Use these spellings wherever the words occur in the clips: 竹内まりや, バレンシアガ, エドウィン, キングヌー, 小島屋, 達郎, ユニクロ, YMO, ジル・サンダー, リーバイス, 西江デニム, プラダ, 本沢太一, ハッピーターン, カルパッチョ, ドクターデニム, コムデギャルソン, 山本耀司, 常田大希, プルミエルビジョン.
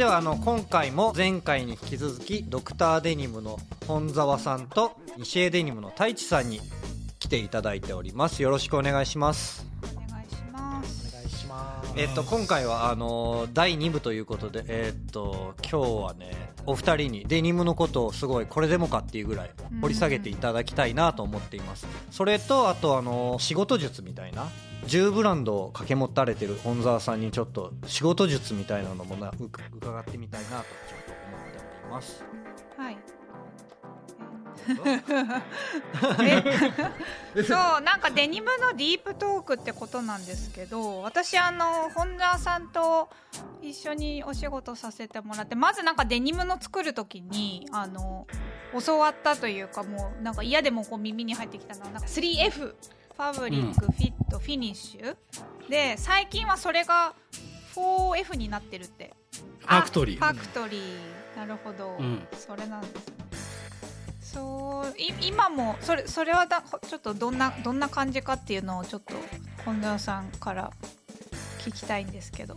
では今回も前回に引き続きドクターデニムの本沢さんと西江デニムの太一さんに来ていただいております。よろしくお願いします。今回は第2部ということで、今日はねお二人にデニムのことをすごいこれでもかっていうぐらい掘り下げていただきたいなと思っています。それとあと仕事術みたいな10ブランドを掛け持たれてる本沢さんにちょっと仕事術みたいなのも伺ってみたいなとちょっと思っております。はいそうなんかデニムのディープトークってことなんですけど、私本沢さんと一緒にお仕事させてもらって、まずなんかデニムの作る時に教わったというか、もうなんか嫌でもこう耳に入ってきたのはなんか 3F ファブリック、フィット、フィニッシュで、最近はそれが 4F になってるって。ファクトリー、なるほど、それなんですね。そう今もそれはちょっとどんな感じかっていうのをちょっと本田さんから聞きたいんですけど。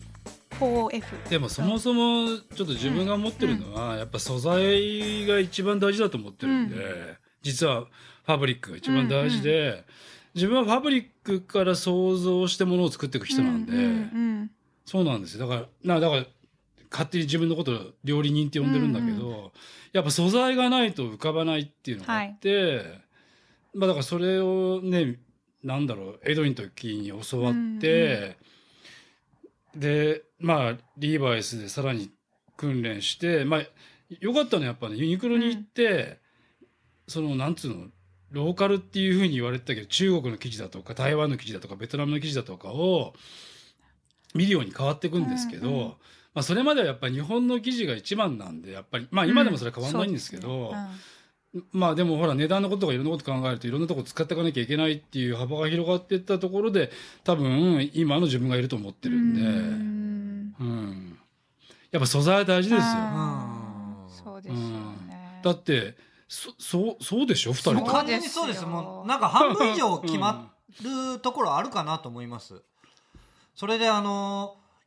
4F でもそもそもちょっと自分が持ってるのは、やっぱ素材が一番大事だと思ってるんで、実はファブリックが一番大事で、自分はファブリックから想像してものを作っていく人なんで、そうなんですよ。だから勝手に自分のことを料理人って呼んでるんだけど、やっぱ素材がないと浮かばないっていうのがあって、まあだからそれをね、なんだろう、エドイの時に教わって、で、まあリーバイスでさらに訓練して、まあよかったのはやっぱね、ユニクロに行って、なんつうの、ローカルっていうふうに言われてたけど、中国の生地だとか、台湾の生地だとか、ベトナムの生地だとかを見るように変わっていくんですけど、まあ、それまではやっぱり日本の生地が一番なんで、やっぱりまあ今でもそれは変わらないんですけど、まあでもほら値段のこととかいろんなこと考えるといろんなとこ使っていかなきゃいけないっていう幅が広がっていったところで、多分今の自分がいると思ってるんで、やっぱ素材は大事ですよ。そうですよね。だってそうでしょ2人とも。完全にそうです。もうなんか半分以上決まるところあるかなと思います。それで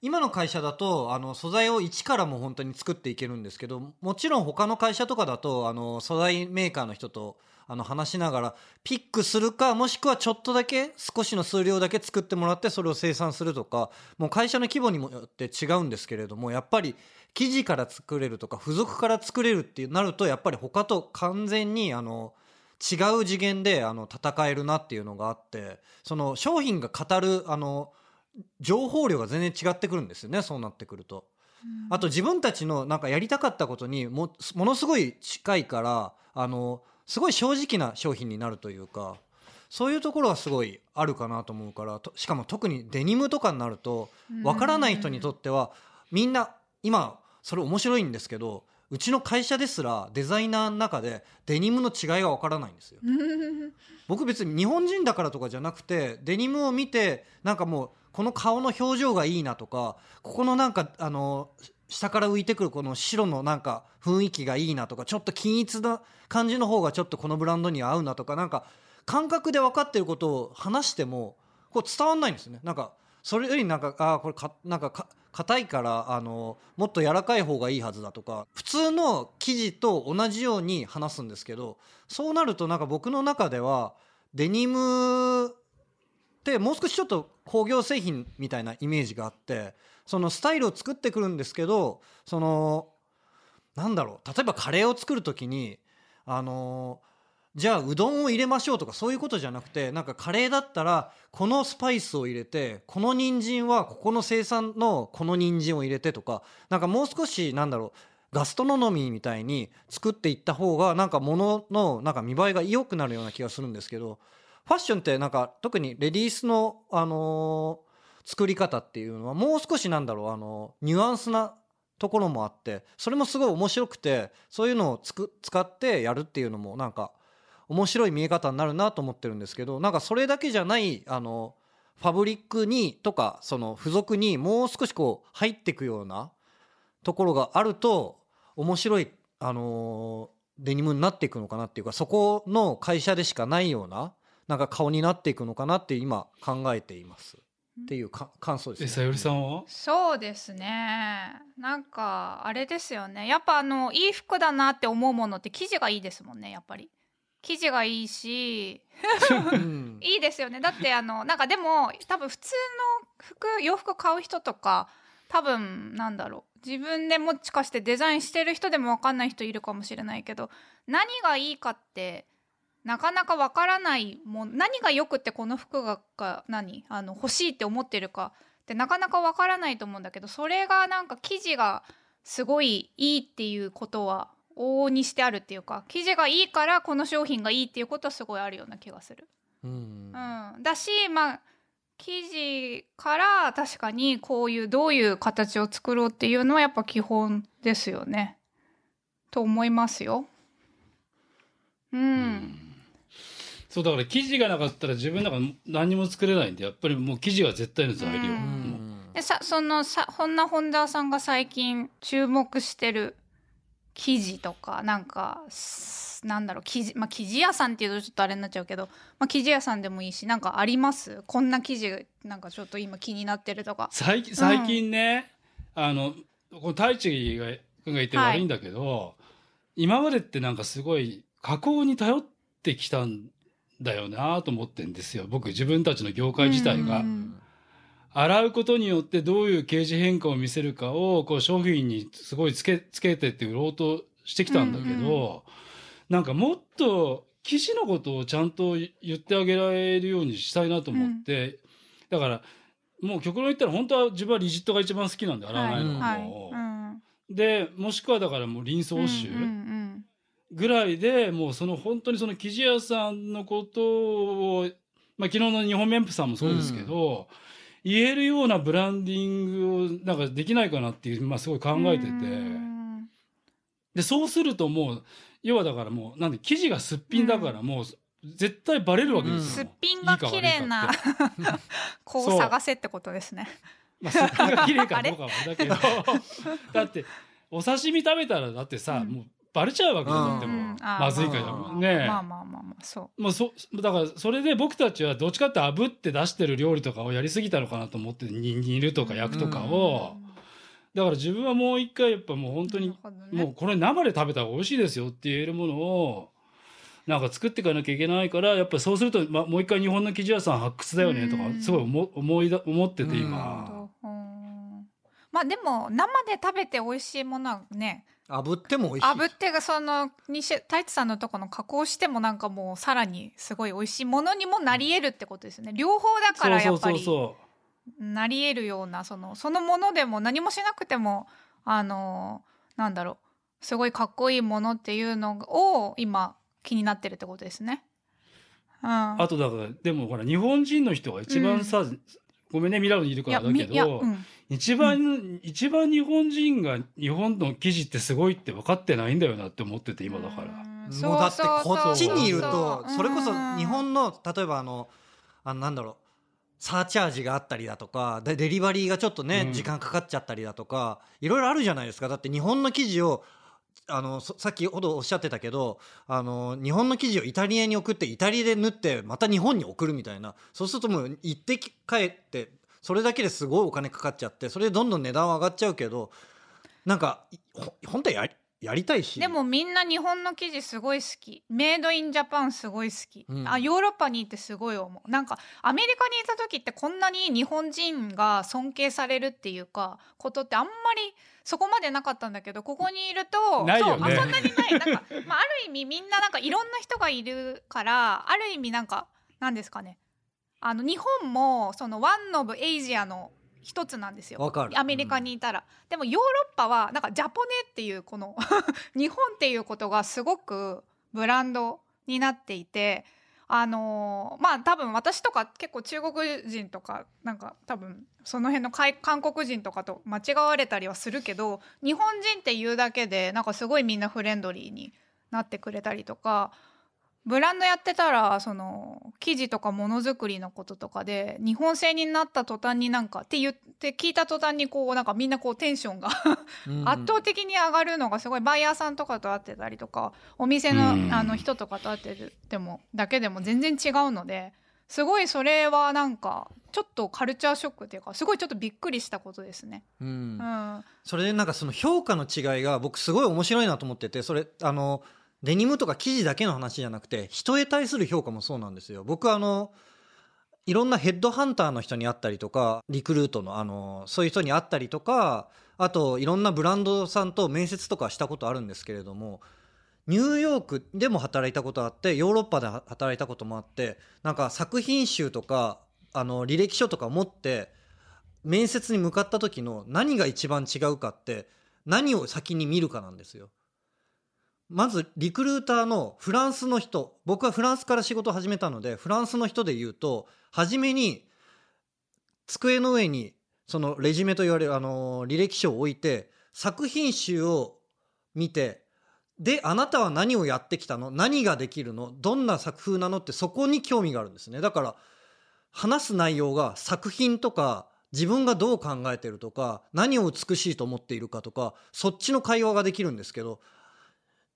今の会社だと素材を一からも本当に作っていけるんですけど、もちろん他の会社とかだと素材メーカーの人と話しながらピックするか、もしくはちょっとだけ少しの数量だけ作ってもらってそれを生産するとか、もう会社の規模によって違うんですけれども、やっぱり生地から作れるとか付属から作れるってなると、やっぱり他と完全に違う次元で戦えるなっていうのがあって、その商品が語る情報量が全然違ってくるんですよね。そうなってくると、あと自分たちのなんかやりたかったことにものすごい近いから、すごい正直な商品になるというか、そういうところはすごいあるかなと思うから、しかも特にデニムとかになると分からない人にとっては、みんな今それ面白いんですけど、うちの会社ですらデザイナーの中でデニムの違いがわからないんですよ。僕別に日本人だからとかじゃなくて、デニムを見てなんかもうこの顔の表情がいいなとか、ここのなんか下から浮いてくるこの白のなんか雰囲気がいいなとか、ちょっと均一な感じの方がちょっとこのブランドに合うなとか、なんか感覚で分かってることを話してもこう伝わんないんですよね。なんかそれよりなんかこれなんか硬いからもっと柔らかい方がいいはずだとか、普通の生地と同じように話すんですけど、そうなるとなんか僕の中ではデニムってもう少しちょっと工業製品みたいなイメージがあって、そのスタイルを作ってくるんですけど、なんだろう、例えばカレーを作る時にじゃあうどんを入れましょうとかそういうことじゃなくて、なんかカレーだったらこのスパイスを入れて、この人参はここの生産のこの人参を入れてとか、なんかもう少しなんだろう、ガストノミーみたいに作っていった方がなんか物のなんか見栄えが良くなるような気がするんですけど、ファッションってなんか特にレディースの、作り方っていうのはもう少しなんだろうニュアンスなところもあって、それもすごい面白くて、そういうのを使ってやるっていうのもなんか面白い見え方になるなと思ってるんですけど、なんかそれだけじゃないファブリックにとかその付属にもう少しこう入っていくようなところがあると面白いデニムになっていくのかなっていうか、そこの会社でしかないようななんか顔になっていくのかなって今考えています。っていうか感想ですね。さゆりさんは？そうですね、なんかあれですよね、やっぱいい服だなって思うものって生地がいいですもんね。やっぱり生地がいいしいいですよね。だってなんかでも多分普通の洋服買う人とか多分なんだろう、自分でもしかしてデザインしてる人でも分かんない人いるかもしれないけど、何がいいかってなかなか分からないもん。何がよくてこの服が欲しいって思ってるかってなかなか分からないと思うんだけど、それがなんか生地がすごいいいっていうことは往々にしてあるっていうか、生地がいいからこの商品がいいっていうことはすごいあるような気がする。うん、だしまあ生地から確かにこういうどういう形を作ろうっていうのはやっぱ基本ですよねと思いますよ。うん。そうだから生地がなかったら自分なんか何も作れないんで、やっぱりもう生地は絶対の材料。で本田さんが最近注目してる生地とかなんかなんだろう、生地屋さんっていうとちょっとあれになっちゃうけど、生地屋さんでもいいし、なんかあります？こんな生地なんかちょっと今気になってるとか。最近ね、この太一がいて悪いんだけど、今までってなんかすごい加工に頼ってきたんだよなと思ってんですよ、僕自分たちの業界自体が。洗うことによってどういう形状変化を見せるかをこう商品にすごいつけてって売ろうとしてきたんだけど、なんかもっと生地のことをちゃんと言ってあげられるようにしたいなと思って、だからもう極論言ったら本当は自分はリジットが一番好きなんで、洗わないのも、でもしくはだからもう臨装集ぐらいで、もうその本当にその生地屋さんのことを、昨日の日本メンプさんもそうですけど、言えるようなブランディングをなんかできないかなっていう、すごい考えてて、でそうするともう要はだからもうなんで生地がすっぴんだからもう絶対バレるわけですよ。すっぴんが綺麗なこう探せってことですね。すっぴんが綺麗かどうかはだけどだってお刺身食べたらだってさ、もうバレちゃうわけだってもまずいからね。だからそれで僕たちはどっちかって炙って出してる料理とかをやりすぎたのかなと思って、煮るとか焼くとかを、だから自分はもう一回やっぱもう本当にもうこれ生で食べたら美味しいですよって言えるものをなんか作っていかなきゃいけないから、やっぱそうするともう一回日本の生地屋さん発掘だよねとかすごい思ってて今。でも生で食べて美味しいものはね、炙っても美味しい。炙ってがその太一さんのとこの加工してもなんかもうさらにすごい美味しいものにもなり得るってことですね。両方だからやっぱりなり得るような、そのものでも何もしなくてもなんだろう、すごいかっこいいものっていうのを今気になってるってことですね。あとだからでもほら日本人の人が一番さ、ごめんねミラノにいるからだけど、一番日本人が日本の生地ってすごいって分かってないんだよなって思ってて今だから。もうだってこっちにいるとそれこそ日本の例えばなんだろう、サーチャージがあったりだとか、デリバリーがちょっとね時間かかっちゃったりだとか、いろいろあるじゃないですか。だって日本の生地をさっきほどおっしゃってたけど、日本の生地をイタリアに送ってイタリアで縫ってまた日本に送るみたいな。そうするともう行って帰ってそれだけですごいお金かかっちゃって、それでどんどん値段は上がっちゃうけど、なんか本当はやりたいし。でもみんな日本の生地すごい好き、メイドインジャパンすごい好き、ヨーロッパに行ってすごい思う。なんかアメリカにいた時ってこんなに日本人が尊敬されるっていうかことってあんまりそこまでなかったんだけど、ここにいるとないよね。 そんなにない。なんか、ある意味みんななんかいろんな人がいるから、ある意味なんかなんですかね、日本もそのワンオブエイジアの一つなんですよ、アメリカにいたら。でもヨーロッパはなんかジャポネっていうこの日本っていうことがすごくブランドになっていて、多分私とか結構中国人とかなんか多分その辺の韓国人とかと間違われたりはするけど、日本人っていうだけでなんかすごいみんなフレンドリーになってくれたりとか。ブランドやってたらその生地とかものづくりのこととかで日本製になった途端になんかって言って聞いた途端にこうなんかみんなこうテンションが圧倒的に上がるのがすごい。バイヤーさんとかと会ってたりとかお店の人とかと会っててもだけでも全然違うので、すごいそれはなんかちょっとカルチャーショックというか、すごいちょっとびっくりしたことですね、うんうん、それでなんかその評価の違いが僕すごい面白いなと思ってて、それデニムとか生地だけの話じゃなくて人へ対する評価もそうなんですよ。僕いろんなヘッドハンターの人に会ったりとか、リクルートのそういう人に会ったりとか、あといろんなブランドさんと面接とかしたことあるんですけれども、ニューヨークでも働いたことあって、ヨーロッパで働いたこともあって、なんか作品集とか履歴書とか持って面接に向かった時の何が一番違うかって、何を先に見るかなんですよ。まずリクルーターのフランスの人、僕はフランスから仕事を始めたのでフランスの人で言うと、初めに机の上にそのレジュメと言われる履歴書を置いて、作品集を見て、であなたは何をやってきたの、何ができるの、どんな作風なのって、そこに興味があるんですね。だから話す内容が作品とか自分がどう考えてるとか何を美しいと思っているかとか、そっちの会話ができるんですけど、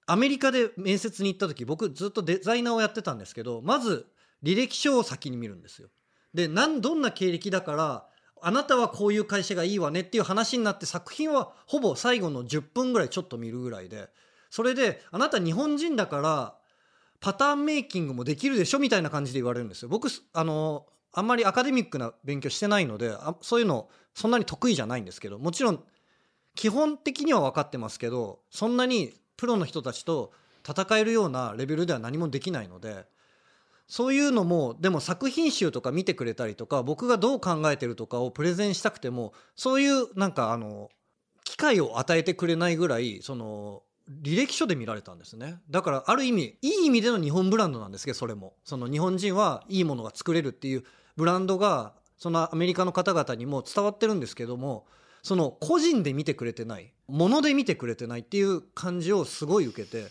アメリカで面接に行った時、僕ずっとデザイナーをやってたんですけど、まず履歴書を先に見るんですよ。でどんな経歴だからあなたはこういう会社がいいわねっていう話になって、作品はほぼ最後の10分ぐらいちょっと見るぐらいで、それであなた日本人だからパターンメイキングもできるでしょみたいな感じで言われるんですよ。僕あんまりアカデミックな勉強してないので、そういうのそんなに得意じゃないんですけど、もちろん基本的には分かってますけど、そんなにプロの人たちと戦えるようなレベルでは何もできないので、そういうのもでも作品集とか見てくれたりとか、僕がどう考えてるとかをプレゼンしたくても、そういうなんか機会を与えてくれないぐらい、その履歴書で見られたんですね。だからある意味いい意味での日本ブランドなんですけど、それもその日本人はいいものが作れるっていうブランドがそのアメリカの方々にも伝わってるんですけども、その個人で見てくれてない、物で見てくれてないっていう感じをすごい受けて、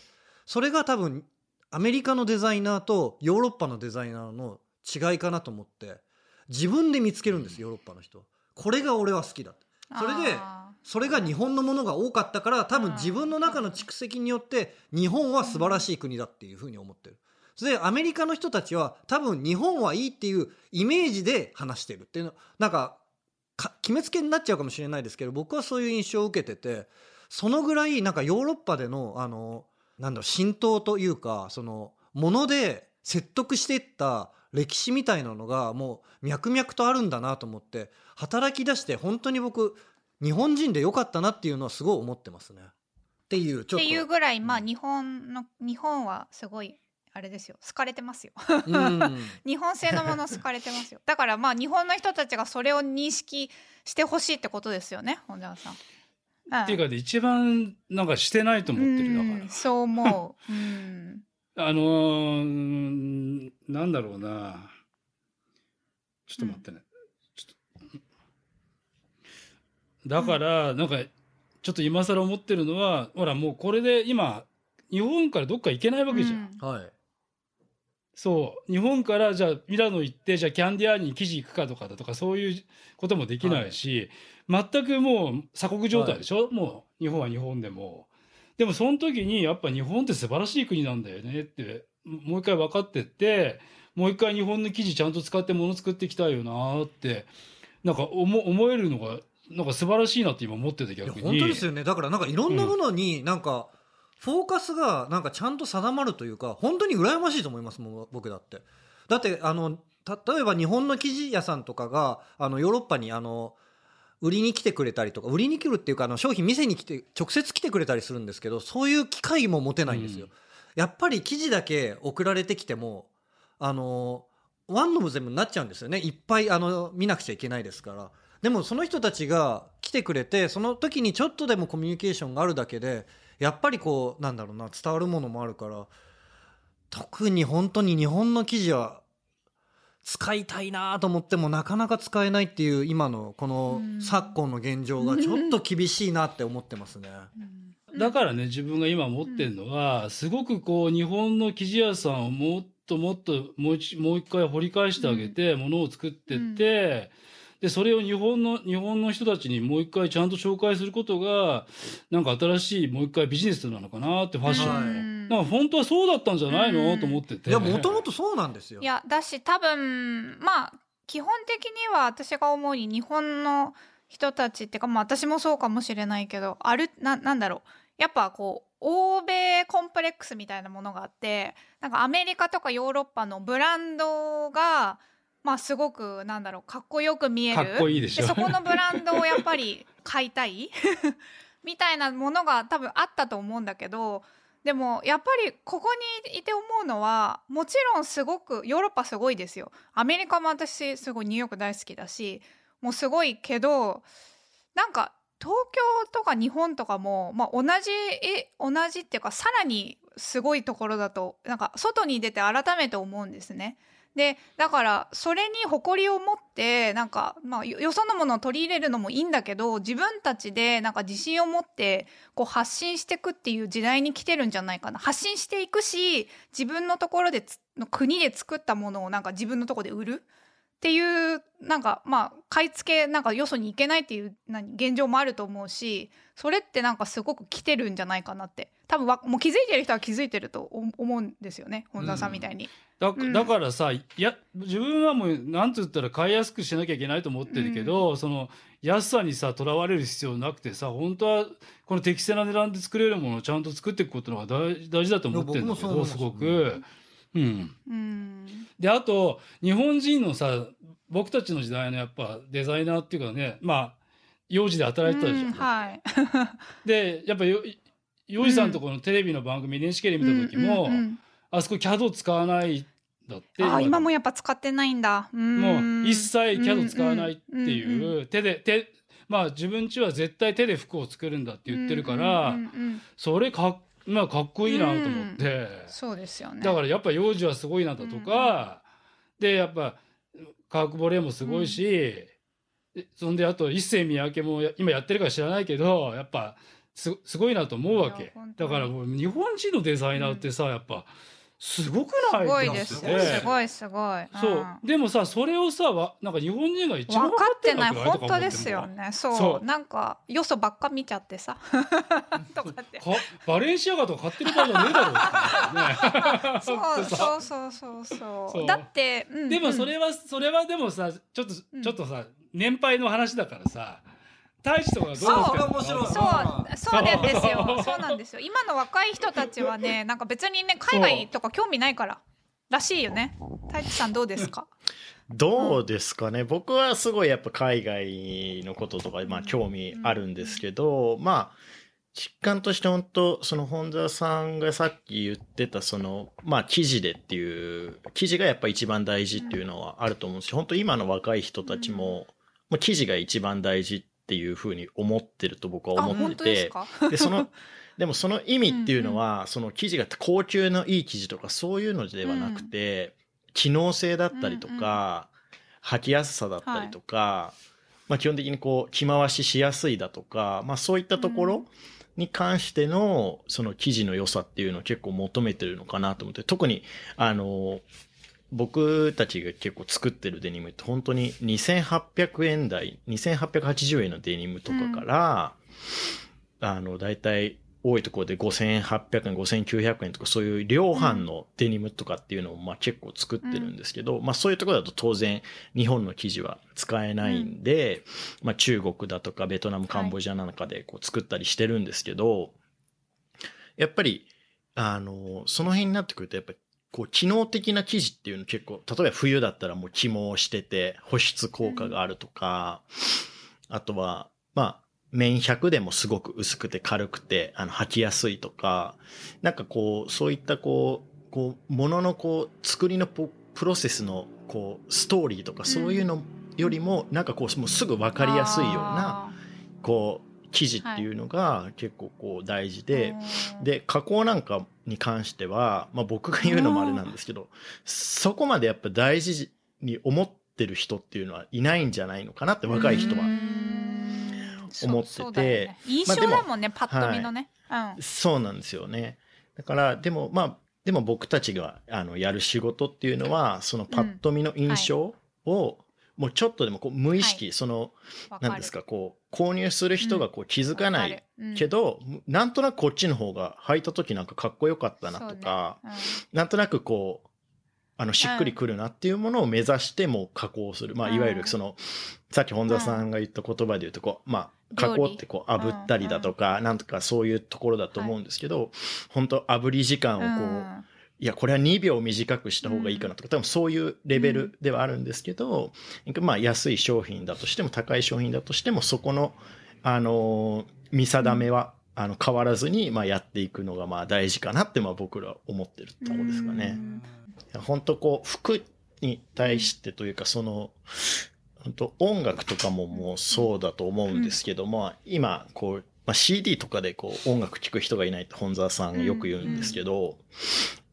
それが多分アメリカのデザイナーとヨーロッパのデザイナーの違いかなと思って、自分で見つけるんです、ヨーロッパの人。これが俺は好きだって。それでそれが日本のものが多かったから、多分自分の中の蓄積によって日本は素晴らしい国だっていうふうに思ってる。でアメリカの人たちは多分日本はいいっていうイメージで話してるっていうの、なんか決めつけになっちゃうかもしれないですけど、僕はそういう印象を受けてて、そのぐらいなんかヨーロッパでのなんだろう、浸透というか、そのもので説得していった歴史みたいなのがもう脈々とあるんだなと思って、働き出して本当に僕日本人で良かったなっていうのはすごい思ってますねっていう、ちょっとっていうぐらい、まあ日本はすごいあれですよ、好かれてますよ日本製のもの好かれてますよ。だからまあ日本の人たちがそれを認識してほしいってことですよね、本田さん、うん、っていうかで一番なんかしてないと思ってる、だからそう思うなんだろうな、ちょっと待ってね、だからなんかちょっと今更思ってるのは、ほらもうこれで今日本からどっか行けないわけじゃん、はい、そう日本からじゃあミラノ行って、じゃあキャンディアーニに生地行くかとかだとか、そういうこともできないし、はい、全くもう鎖国状態でしょ、はい、もう日本は日本でも、でもその時にやっぱ日本って素晴らしい国なんだよねってもう一回分かってって、もう一回日本の生地ちゃんと使ってもの作っていきたいよなってなんか思えるのがなんか素晴らしいなって今思ってた。逆に本当ですよね。だからなんかいろんなものになんか、うん、フォーカスがなんかちゃんと定まるというか、本当に羨ましいと思いますもん、僕だって。だって例えば日本の生地屋さんとかがヨーロッパに売りに来てくれたりとか、売りに来るっていうか商品店に来て直接来てくれたりするんですけど、そういう機会も持てないんですよ、うん、やっぱり生地だけ送られてきてもワンオブゼムになっちゃうんですよね。いっぱい見なくちゃいけないですから。でもその人たちが来てくれて、その時にちょっとでもコミュニケーションがあるだけでやっぱりこうなんだろうな、伝わるものもあるから、特に本当に日本の生地は使いたいなと思ってもなかなか使えないっていう、今のこの昨今の現状がちょっと厳しいなって思ってますね。だからね、自分が今持ってるのはすごくこう日本の生地屋さんをもっともっともう一回掘り返してあげて、ものを作ってって。でそれを日本の人たちにもう一回ちゃんと紹介することがなんか新しいもう一回ビジネスなのかなって、ファッションの、まあ本当はそうだったんじゃないの、と思ってて。いや、もともとそうなんですよ。いや、だし多分まあ基本的には私が思うに日本の人たちってか、まあ私もそうかもしれないけど、なんだろう、やっぱこう欧米コンプレックスみたいなものがあって、なんかアメリカとかヨーロッパのブランドがまあすごくなんだろうかっこよく見える、かっこいいでしょ、でそこのブランドをやっぱり買いたいみたいなものが多分あったと思うんだけど、でもやっぱりここにいて思うのは、もちろんすごくヨーロッパすごいですよ、アメリカも私すごいニューヨーク大好きだし、もうすごいけど、なんか東京とか日本とかも、まあ、同じっていうかさらにすごいところだと、なんか外に出て改めて思うんですね。でだからそれに誇りを持って、なんか、まあ、よそのものを取り入れるのもいいんだけど、自分たちでなんか自信を持ってこう発信していくっていう時代に来てるんじゃないかな。発信していくし、自分のところでの国で作ったものをなんか自分のところで売るっていう、なんかまあ買い付けなんかよそに行けないっていう現状もあると思うし、それってなんかすごく来てるんじゃないかなって、多分もう気づいてる人は気づいてると思うんですよね、本田さんみたいに、だからさ、いや自分はもうなんつったら買いやすくしなきゃいけないと思ってるけど、その安さにさとらわれる必要なくてさ、本当はこの適正な値段で作れるものをちゃんと作っていくことの方が大事だと思ってるんだけど、すごく。であと日本人のさ、僕たちの時代のやっぱデザイナーっていうかね、まあ幼児で働いてたじゃん、はい、でやっぱ幼児さんのところのテレビの番組、NHK で見た時も、あそこ CAD を使わないだって、あ今もやっぱ使ってないんだ、もう一切 CAD を使わないっていう、手でまあ自分家は絶対手で服を作るんだって言ってるから、それまあ、かっこいいなと思って、そうですよね。だからやっぱ幼児はすごいなだとか、でやっぱカークボレーもすごいし、そんであと一世三宅も今やってるか知らないけど、やっぱすごいなと思うわけだから、もう日本人のデザイナーってさ、やっぱすごくない？すごいですよ、すごいすごい、そうでもさ、それをさ、なんか日本人が一番分かってない、本当ですよね。そう、なんかよそばっか見ちゃってさとかってバレンシアガとか買ってる場合じゃねえだろう。そうだってでもそれはでもさ、ちょっとさ、年配の話だからさ、大使とかどうですか？そうなんですよ。そうなんですよ。今の若い人たちはね、なんか別にね、海外とか興味ないかららしいよね。大使さんどうですか？どうですかね。僕はすごいやっぱ海外のこととか、まあ興味あるんですけど、まあ実感として本当、その本田さんがさっき言ってた、そのまあ記事でっていう記事がやっぱ一番大事っていうのはあると思うんですけど、本当今の若い人たちも、まあ記事が一番大事っていう風に思ってると僕は思ってて、ででもその意味っていうのはその記事が高級のいい記事とかそういうのではなくて、機能性だったりとか、履きやすさだったりとか、まあ基本的にこう着回ししやすいだとか、まあそういったところに関してのその記事の良さっていうのを結構求めてるのかなと思って、特に僕たちが結構作ってるデニムって本当に2800円台、2880円のデニムとかから、だいたい多いところで5800円、5900円とかそういう量販のデニムとかっていうのをまあ結構作ってるんですけど、まあそういうところだと当然日本の生地は使えないんで、まあ中国だとかベトナム、カンボジアなんかでこう作ったりしてるんですけど、やっぱり、その辺になってくるとやっぱりこう機能的な生地っていうの結構、例えば冬だったらもう起毛してて保湿効果があるとか、あとはまあ綿100でもすごく薄くて軽くて履きやすいとか、なんかこうそういったこう物のこう作りのプロセスのこうストーリーとかそういうのよりも、なんかこうもうすぐ分かりやすいようなこう生地っていうのが結構こう大事で、で加工なんかに関しては、まあ僕が言うのもあれなんですけど、そこまでやっぱ大事に思ってる人っていうのはいないんじゃないのかなって若い人は思ってて、印象だもんね、パッと見のね。そうなんですよね。だからでも僕たちがやる仕事っていうのは、そのパッと見の印象をもうちょっとでもこう無意識、はい、その何ですか、こう購入する人がこう気づかないけど、うんうん、なんとなくこっちの方が履いた時なんかかっこよかったなとか、ね、うん、なんとなくこうしっくりくるなっていうものを目指してもう加工する、まあ、いわゆるそのさっき本田さんが言った言葉で言うとこう、まあ、加工ってこう炙ったりだとかなんとかそういうところだと思うんですけど、はい、本当炙り時間をこう、うん、いやこれは2秒短くした方がいいかなとか、多分そういうレベルではあるんですけど、うん、まあ、安い商品だとしても高い商品だとしてもそこの、見定めは、うん、変わらずに、まあ、やっていくのがまあ大事かなってまあ僕らは思ってるところですかね。うん、本当こう服に対してというか、その本当音楽とかももうそうだと思うんですけども、今こう、まあ、CD とかでこう音楽聴く人がいないって本沢さんがよく言うんですけど、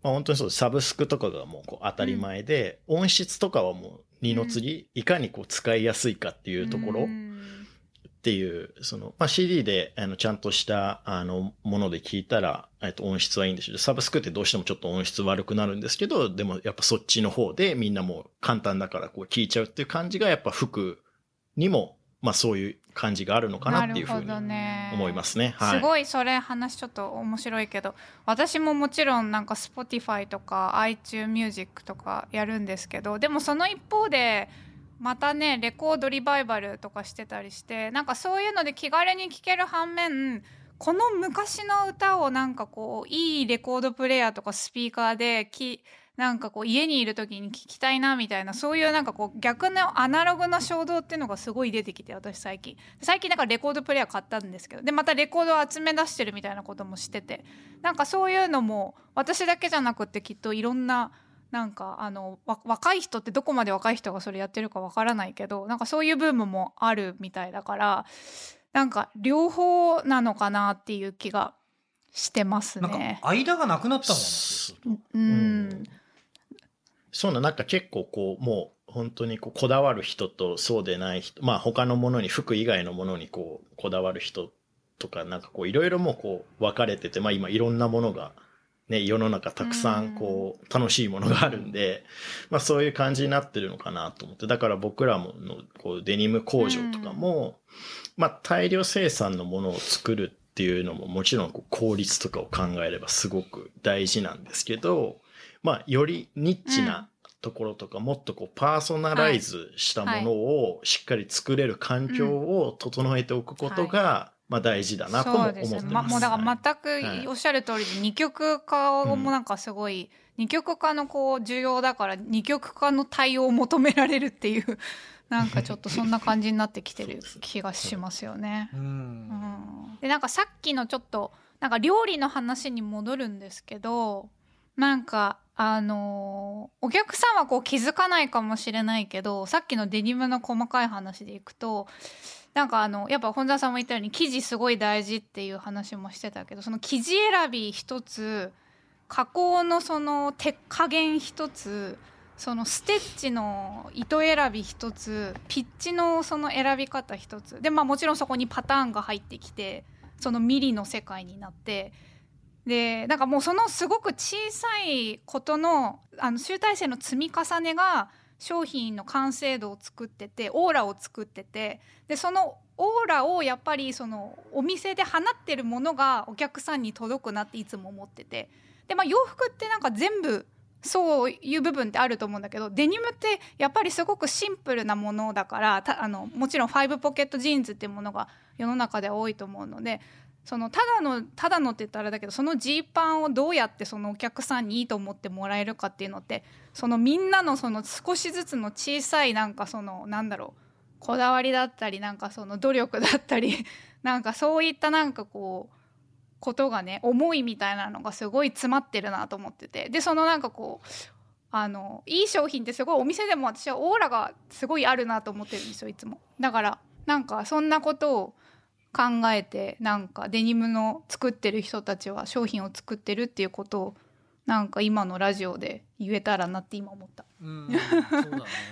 まあ、本当にそうサブスクとかがもうこう当たり前で、音質とかはもう二の次、いかにこう使いやすいかっていうところっていう、その、まあ、CD でちゃんとしたもので聞いたら、音質はいいんですけど、サブスクってどうしてもちょっと音質悪くなるんですけど、でもやっぱそっちの方でみんなもう簡単だからこう聞いちゃうっていう感じが、やっぱ服にもまあそういう感じがあるのかなっていうふうに思いますね。はい、すごいそれ話ちょっと面白いけど、私ももちろんなんか Spotify とか iTunes Music とかやるんですけど、でもその一方でまたねレコードリバイバルとかしてたりして、なんかそういうので気軽に聴ける反面、この昔の歌をなんかこういいレコードプレイヤーとかスピーカーでなんかこう家にいる時に聴きたいなみたいな、そういうなんかこう逆のアナログな衝動っていうのがすごい出てきて、私最近なんかレコードプレイヤー買ったんですけど、でまたレコードを集め出してるみたいなこともしてて、なんかそういうのも私だけじゃなくて、きっといろんななんか若い人って、どこまで若い人がそれやってるかわからないけど、なんかそういうブームもあるみたいだから、なんか両方なのかなっていう気がしてますね。なんか間がなくなったもんね。うん、そうなんか結構こうもう本当にこだわる人とそうでない人、まあ他のものに、服以外のものにこだわる人とか、なんかこういろいろもうこう分かれてて、まあ今いろんなものがね、世の中たくさんこう楽しいものがあるんで、まあそういう感じになってるのかなと思って、だから僕らものこうデニム工場とかも、まあ大量生産のものを作るっていうのももちろんこう効率とかを考えればすごく大事なんですけど、まあよりニッチなところとか、もっとこうパーソナライズしたものをしっかり作れる環境を整えておくことがまあ大事だなとも思ってます。そうですね。もうだから全くおっしゃる通りで、二極化もなんかすごい、二極化のこう需要だから、二極化の対応を求められるっていう、なんかちょっとそんな感じになってきてる気がしますよね。で、なんかさっきのちょっと、なんか料理の話に戻るんですけど、なんかお客さんはこう気づかないかもしれないけど、さっきのデニムの細かい話でいくと、なんかやっぱ本田さんも言ったように生地すごい大事っていう話もしてたけど、その生地選び一つ、加工のその手加減一つ、そのステッチの糸選び一つ、ピッチのその選び方一つで、まあもちろんそこにパターンが入ってきて、そのミリの世界になって、でなんかもうそのすごく小さいことの集大成の積み重ねが商品の完成度を作ってて、オーラを作ってて、でそのオーラをやっぱりそのお店で放ってるものがお客さんに届くなっていつも思ってて、で、まあ、洋服ってなんか全部そういう部分ってあると思うんだけど、デニムってやっぱりすごくシンプルなものだから、もちろん5ポケットジーンズっていうものが世の中では多いと思うので、そのただのって言ったらあれだけど、そのジーパンをどうやってそのお客さんにいいと思ってもらえるかっていうのって、そのみんなのその少しずつの小さいなんかそのなんだろう、こだわりだったり、なんかその努力だったりなんかそういったなんかこうことがね、思いみたいなのがすごい詰まってるなと思ってて、でそのなんかこういい商品ってすごいお店でも私はオーラがすごいあるなと思ってるんですよ、いつも。だからなんかそんなことを考えて、なんかデニムの作ってる人たちは商品を作ってるっていうことを、なんか今のラジオで言えたらなって今思った。そう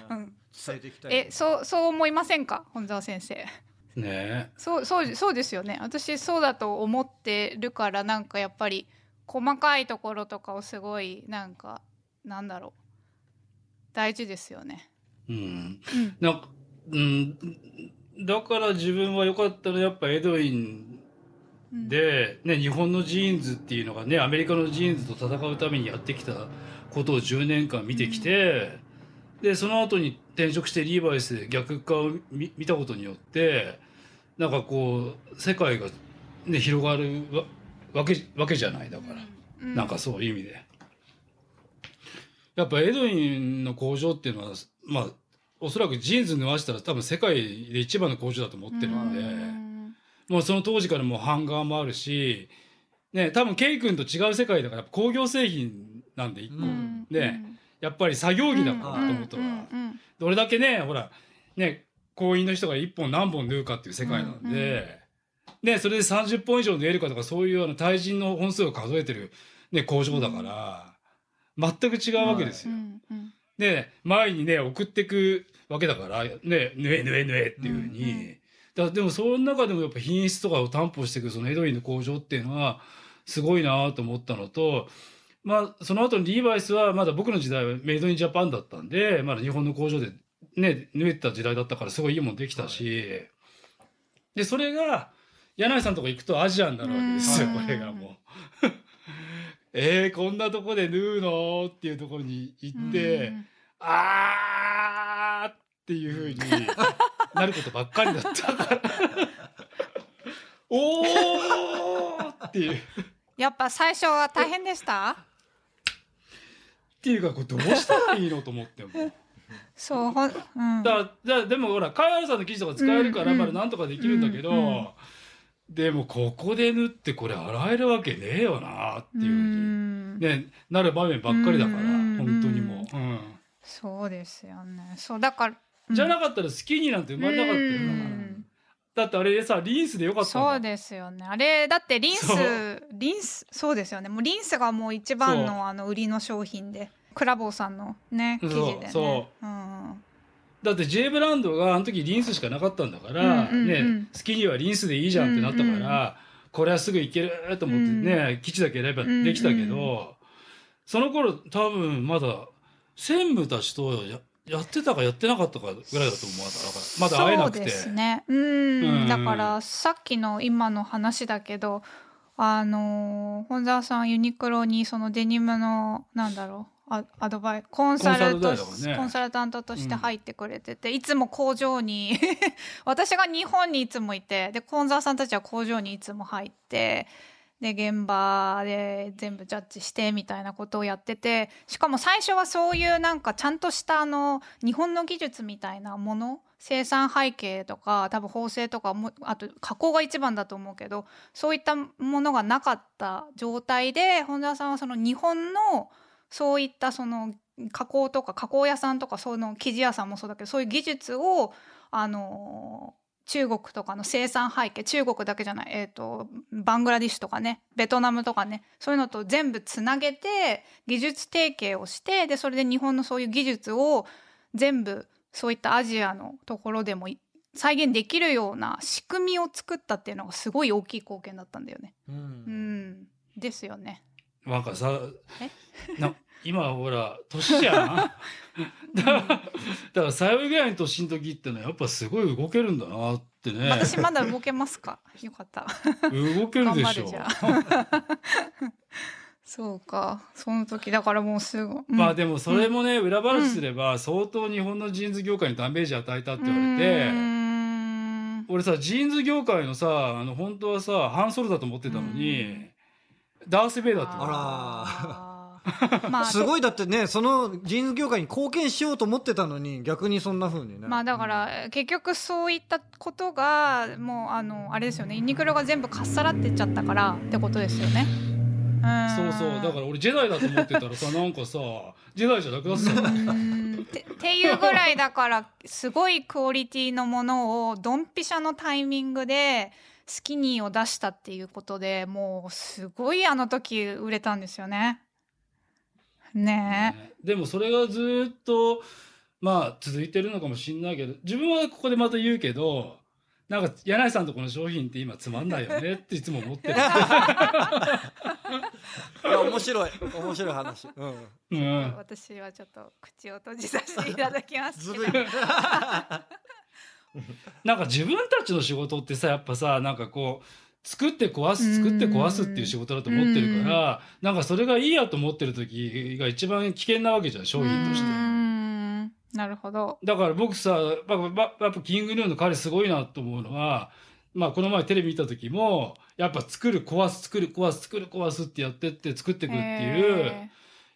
だね伝えていきたい。そう思いませんか本沢先生。ねえ、そうですよね。私そうだと思ってるから、なんかやっぱり細かいところとかをすごいなんかなんだろう大事ですよね。うんなんかうん、だから自分は良かったのはやっぱエドウィンで、ね、日本のジーンズっていうのがねアメリカのジーンズと戦うためにやってきたことを10年間見てきて、でその後に転職してリーバイスで逆化を 見たことによってなんかこう世界が、ね、広がるわけじゃないだから、なんかそういう意味でやっぱエドウィンの工場っていうのはまあおそらくジーンズ縫わしたら多分世界で一番の工場だと思ってるんで、もうその当時からもうハンガーもあるし、ね、多分ケイ君と違う世界だから工業製品なんで一個、ね、やっぱり作業着だからと思ったら、どれだけねほらね工員の人が1本何本縫うかっていう世界なんで、ね、それで30本以上縫えるかとかそういうあの対人の本数を数えてる、ね、工場だから、全く違うわけですよ。で前にね送ってくわけだからね縫えっていう風に、だでもその中でもやっぱ品質とかを担保していくそのエドウィンの工場っていうのはすごいなと思ったのと、まあその後のリーバイスはまだ僕の時代はメイドインジャパンだったんでまだ日本の工場でね縫えてた時代だったからすごいいいもんできたし、でそれが柳井さんのとこ行くとアジアになるわけですよ。これがもうこんなとこで縫うのっていうところに行って、あーっていう風になることばっかりだったからおーっていうやっぱ最初は大変でしたっていうかこれどうしたらいいのと思ってもそうだでもほらカヤルさんの生地とか使えるからまだなんとかできるんだけど、でもここで縫ってこれ洗えるわけねえよなっていう風に、ね、なる場面ばっかりだから本当にもう、そうですよね。そうだから、じゃなかったら好きになんて生まれなかったよだから、だってあれさリンスでよかったんだ。そうですよね。あれだってリンスそうですよね。もうリンスがもう一番のあの売りの商品でクラボーさんのね生地でね。そう、だって J ブランドがあの時リンスしかなかったんだから、ね、好きにはリンスでいいじゃんってなったから、これはすぐいけると思ってね、生地だけ選べばできたけど、その頃多分まだ専務たちと やってたかやってなかったかぐらいだと思うからまだ会えなくてそうですね、だからさっきの今の話だけど本沢さんユニクロにそのデニムのなんだろうアドバイコンサルタントとして入ってくれてて、いつも工場に私が日本にいつもいてでコンサルさんたちは工場にいつも入ってで現場で全部ジャッジしてみたいなことをやってて、しかも最初はそういうなんかちゃんとしたあの日本の技術みたいなもの生産背景とか多分縫製とかもあと加工が一番だと思うけどそういったものがなかった状態で本田さんはその日本のそういったその加工とか加工屋さんとかその生地屋さんもそうだけどそういう技術を中国とかの生産背景中国だけじゃない、バングラディッシュとかねベトナムとかねそういうのと全部つなげて技術提携をしてでそれで日本のそういう技術を全部そういったアジアのところでも再現できるような仕組みを作ったっていうのがすごい大きい貢献だったんだよね。ですよね。なんかさ今ほら年じゃんだから最後ぐらいの年の時ってのはやっぱすごい動けるんだなってね。私まだ動けますか？よかった動けるでしょそうかその時だからもうすごい、まあでもそれもね、裏話すれば相当日本のジーンズ業界にダメージ与えたって言われて、俺さジーンズ業界のさ本当はさハンソルだと思ってたのにダース・ベイダーってすごい。だってねそのジーンズ業界に貢献しようと思ってたのに逆にそんな風にね、まあだから結局そういったことがもうあれですよねユニクロが全部かっさらってっちゃったからってことですよね。そうそうだから俺ジェダイだと思ってたらさなんかさジェダイじゃなくなってたっていうぐらいだからすごいクオリティのものをドンピシャのタイミングでスキニーを出したっていうことでもうすごいあの時売れたんですよね。ねえでもそれがずっとまあ続いてるのかもしれないけど自分はここでまた言うけどなんか柳井さんとこの商品って今つまんないよねっていつも思ってる。いや面白い話、うんうん、私はちょっと口を閉じさせていただきますけどなんか自分たちの仕事ってさやっぱさなんかこう作って壊すっていう仕事だと思ってるからなんかそれがいいやと思ってる時が一番危険なわけじゃん商品として。なるほど。だから僕さやっぱキングヌーの彼すごいなと思うのは、まあ、この前テレビ見た時もやっぱ作る壊すってやってって作ってくっていう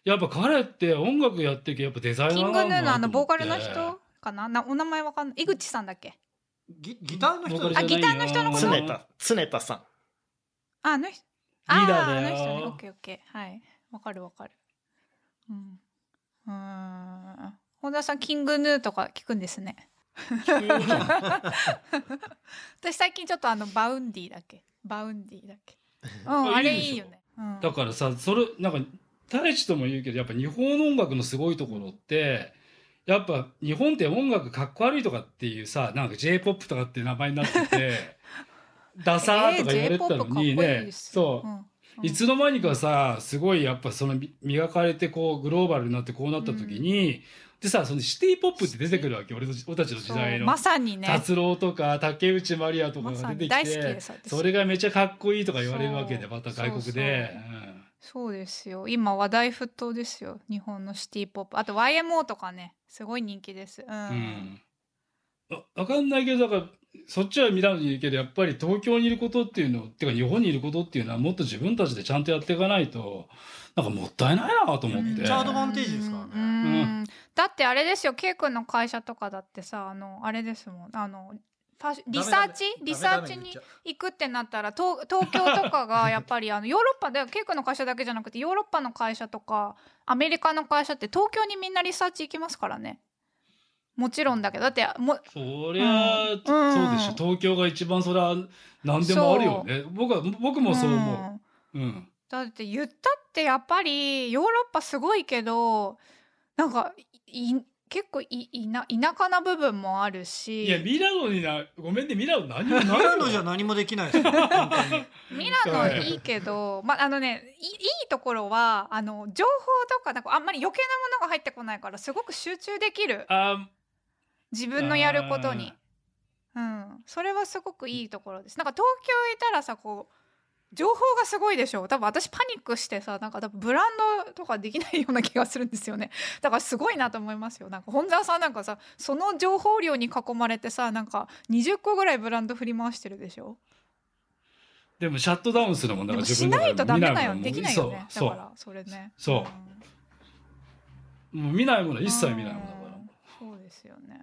やっぱ彼って音楽やってるけどやっぱデザイナーなんだなと思って。キングヌーのあのボーカルの人かな、お名前わかんない。井口さんだっけ。ギターの人の。あ、ギターの人のこと。常田さん。あの人。リーダーだよ。あの人ね。オッケー。はい。わかる。本田さんキングヌーとか聞くんですね。私最近ちょっとバウンディだっけ。うん、あれいいよね。うん、だからさそれなんかタレチとも言うけどやっぱ日本の音楽のすごいところって。やっぱ日本って音楽かっこ悪いとかっていうさなんか J-POP とかって名前になっててダサーとか言われてたのにね、そう、うん、いつの間にかさすごいやっぱその磨かれてこうグローバルになってこうなった時に、うん、でさそのシティ・ポップって出てくるわけ。俺たちの時代のまさにね達郎とか竹内まりやとかが出てきて、ま、それがめちゃかっこいいとか言われるわけでまた外国で。そうですよ。今話題沸騰ですよ日本のシティポップ。あと YMO とかねすごい人気です、分かんないけどだからそっちは見たのにいるけどやっぱり東京にいることっていうのっていうか日本にいることっていうのはもっと自分たちでちゃんとやっていかないとなんかもったいないなと思って。めっちゃアドバンテージですからね。うんだってあれですよ K 君の会社とかだってさあれですもんリサーチに行くってなったら東京とかがやっぱりヨーロッパでケイ君の会社だけじゃなくてヨーロッパの会社とかアメリカの会社って東京にみんなリサーチ行きますからね。もちろんだけどだってそりゃ、うん、そうでしょ。東京が一番そりゃ何でもあるよね。僕もそう思う、うん、だって言ったってやっぱりヨーロッパすごいけどなんか結構田舎な部分もあるし。いやミラノ何もない。ミラノじゃ何もできないですよミラノいいけど、まあいいところは情報とかなんかあんまり余計なものが入ってこないからすごく集中できる。自分のやることに、うん、それはすごくいいところです。なんか東京へいたらさこう情報がすごいでしょ。多分私パニックしてさなんか多分ブランドとかできないような気がするんですよね。だからすごいなと思いますよ。なんか本沢さんなんかさその情報量に囲まれてさなんか20個ぐらいブランド振り回してるでしょ。でもシャットダウンするもんだから自分でもしないとダメだよ。できないよね。だからそれねそう、もう見ないもの一切見ないものだからそうですよね。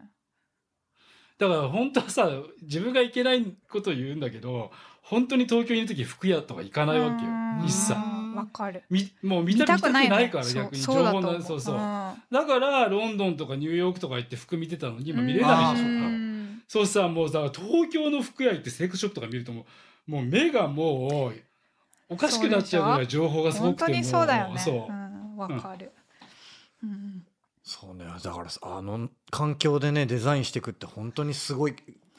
だから本当はさ自分がいけないことを言うんだけど本当に東京にいる時服屋とか行かないわけよ一切。わかる。もう見たくないから、ね、逆に情報なんそうそう、だからロンドンとかニューヨークとか行って服見てたのに今見れないでしょ。そうさもうさ東京の服屋行ってセレクショップとか見るともう目がもうおかしくなっちゃうぐらい情報がすごくて本当にそうだよね。わかる。うんそうね、だからあの環境でねデザインしていくって本当にすごい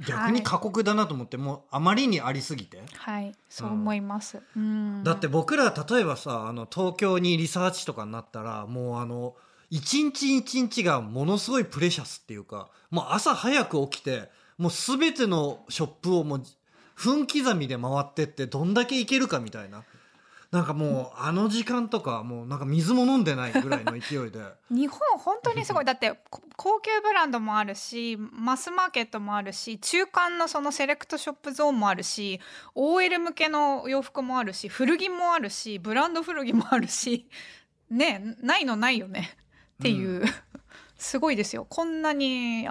逆に過酷だなと思って、はい、もうあまりにありすぎてはい、うん、そう思います。うんだって僕ら例えばさ東京にリサーチとかになったらもう一日一日がものすごいプレシャスっていうかもう朝早く起きてもう全てのショップをもう分刻みで回ってってどんだけ行けるかみたいな。なんかもうあの時間とかもうなんか水も飲んでないぐらいの勢いで日本本当にすごい。だって高級ブランドもあるしマスマーケットもあるし中間のそのセレクトショップゾーンもあるし OL 向けの洋服もあるし古着もあるしブランド古着もあるしねないのないよねっていう、うん、すごいですよ。こんなに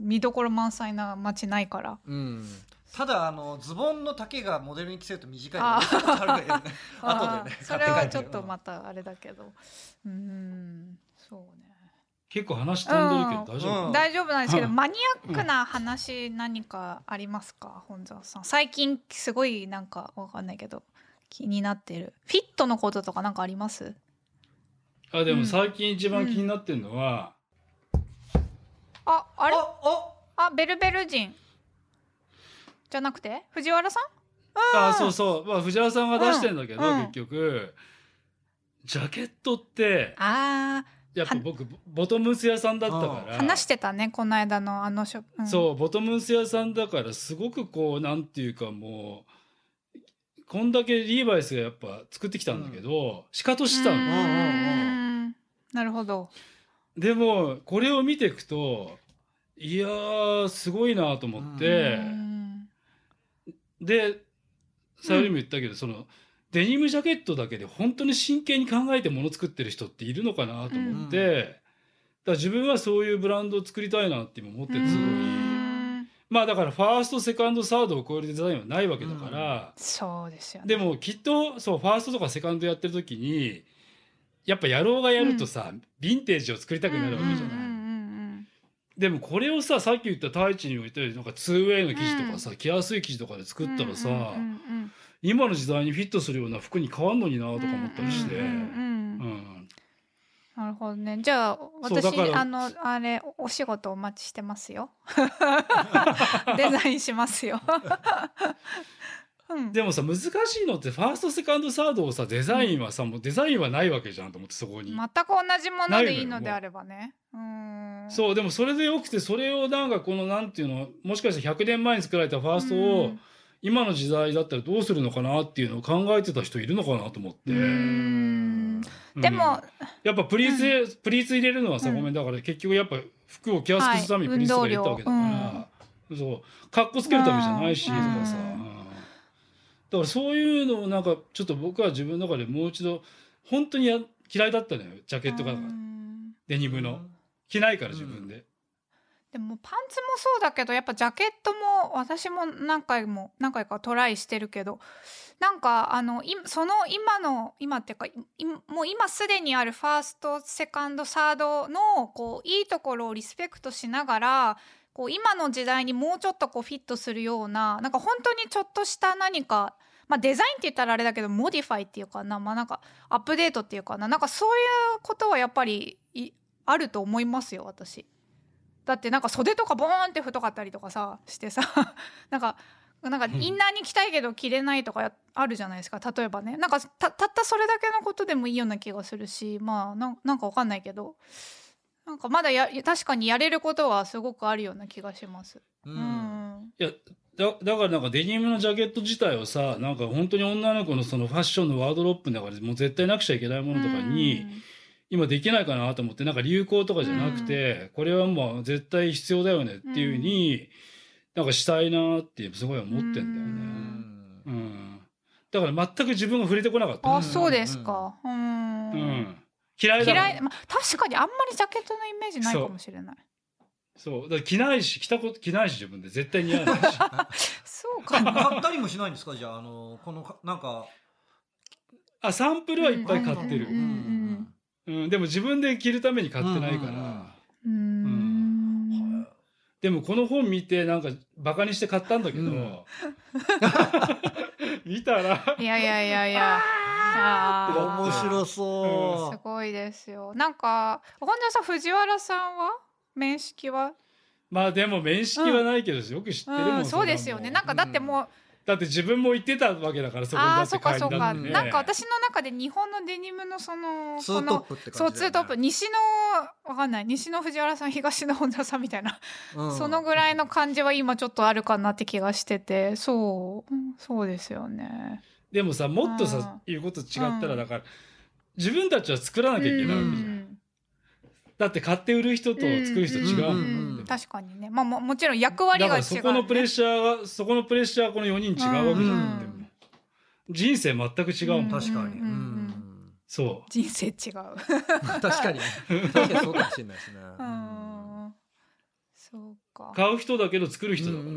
見どころ満載な街ないから、うんただズボンの丈がモデルに着せると短いので軽いよね後でねそれはちょっとまたあれだけどそうね結構話飛んでるけど大丈夫、うん、大丈夫なんですけど、うん、マニアックな話何かありますか本沢さん。最近すごいなんかわかんないけど気になってるフィットのこととかなんかあります？あでも最近一番気になってるのは、あれあベルベル人じゃなくて藤原さん、あ、そうそう、まあ、藤原さんが出してるんだけど、うん、結局ジャケットってやっぱ僕ボトムス屋さんだったから話してたね、この間のあのショップ、うん、そうボトムス屋さんだからすごくこうなんていうかもうこんだけリーバイスがやっぱ作ってきたんだけどシカトしたの。なるほど。でもこれを見ていくといやーすごいなと思って、でさゆりも言ったけど、そのデニムジャケットだけで本当に真剣に考えてもの作ってる人っているのかなと思って、だから自分はそういうブランドを作りたいなって今思ってる。すごい、まあだからファーストセカンドサードを超えるデザインはないわけだから、そうですよね。でもきっとそうファーストとかセカンドやってる時にやっぱ野郎がやるとさ、ヴィンテージを作りたくなるわけじゃない。でもこれをさ、さっき言ったタイチに置いたりなんか 2way の生地とかさ、着やすい生地とかで作ったらさ、今の時代にフィットするような服に変わんのになとか思ったりして。なるほどね。じゃあ私あれお仕事お待ちしてますよ。デザインしますよ。でもさ難しいのってファーストセカンドサードをさデザインはさ、もうデザインはないわけじゃんと思って、そこに全く同じものでいいのであればね。そうでもそれでよくて、それをなんかこのなんていうの、もしかしたら100年前に作られたファーストを今の時代だったらどうするのかなっていうのを考えてた人いるのかなと思って。でもやっぱプリーツ入れるのはさ、ごめんだから結局やっぱ服を着やすくするためにプリーツが入れたわけだから、そうかっこつけるためじゃないしとかさ、だからそういうのをなんかちょっと僕は自分の中でもう一度本当に嫌いだったのよ、ジャケットがデニムの着ないから自分で、でもパンツもそうだけどやっぱジャケットも私も何回かトライしてるけど、なんかその今っていうかもう今すでにあるファーストセカンドサードのこういいところをリスペクトしながら、こう今の時代にもうちょっとこうフィットするような、なんか本当にちょっとした何か、まあ、デザインって言ったらあれだけどモディファイっていうかな、まあ、なんかアップデートっていうかな、なんかそういうことはやっぱりあると思いますよ私。だってなんか袖とかボーンって太かったりとかさしてさなんかインナーに着たいけど着れないとかあるじゃないですか、例えばね。なんかたったそれだけのことでもいいような気がするし、まあなんかわかんないけど、なんかまだ確かにやれることはすごくあるような気がします。いやだからなんかデニムのジャケット自体をさ、なんか本当に女の子のそのファッションのワードロップの中でもう絶対なくちゃいけないものとかに今できないかなと思って、なんか流行とかじゃなくてこれはもう絶対必要だよねっていう風になんかしたいなってすごい思ってんだよね。だから全く自分が触れてこなかった。あ、そうですか。嫌いだな。まあ、確かにあんまりジャケットのイメージないかもしれない。そうだから着ないし、着たこと着ないし、自分で絶対似合わないし。そうかな。買ったりもしないんですか、じゃあこのなんかサンプルはいっぱい買ってる。でも自分で着るために買ってないから。でもこの本見てなんかバカにして買ったんだけど、見たらいや。面白そう、すごいですよ。なんか本田さん、藤原さんは面識は、まあでも面識はないけど、よく知ってるもん。そうですよね。なんかだってもうだって自分も行ってたわけだから、そこにだって買いになってね。なんか私の中で日本のデニムのそのツートップって感じ、ツートップ、西のわかんない西の藤原さん、東の本田さんみたいな、そのぐらいの感じは今ちょっとあるかなって気がしてて、そうですよね。でもさ、もっとさ、言うこと違ったらだから自分たちは作らなきゃいけないわけじゃん。だって買って売る人と作る人違う。確かにね。まあもちろん役割が違う。そこのプレッシャーは、そこのプレッシャーはこの4人違うわけじゃん。でも人生全く違うもん。確かに。そう。人生違う。確かにそうかもしれないですね。そうか。買う人だけど作る人だから。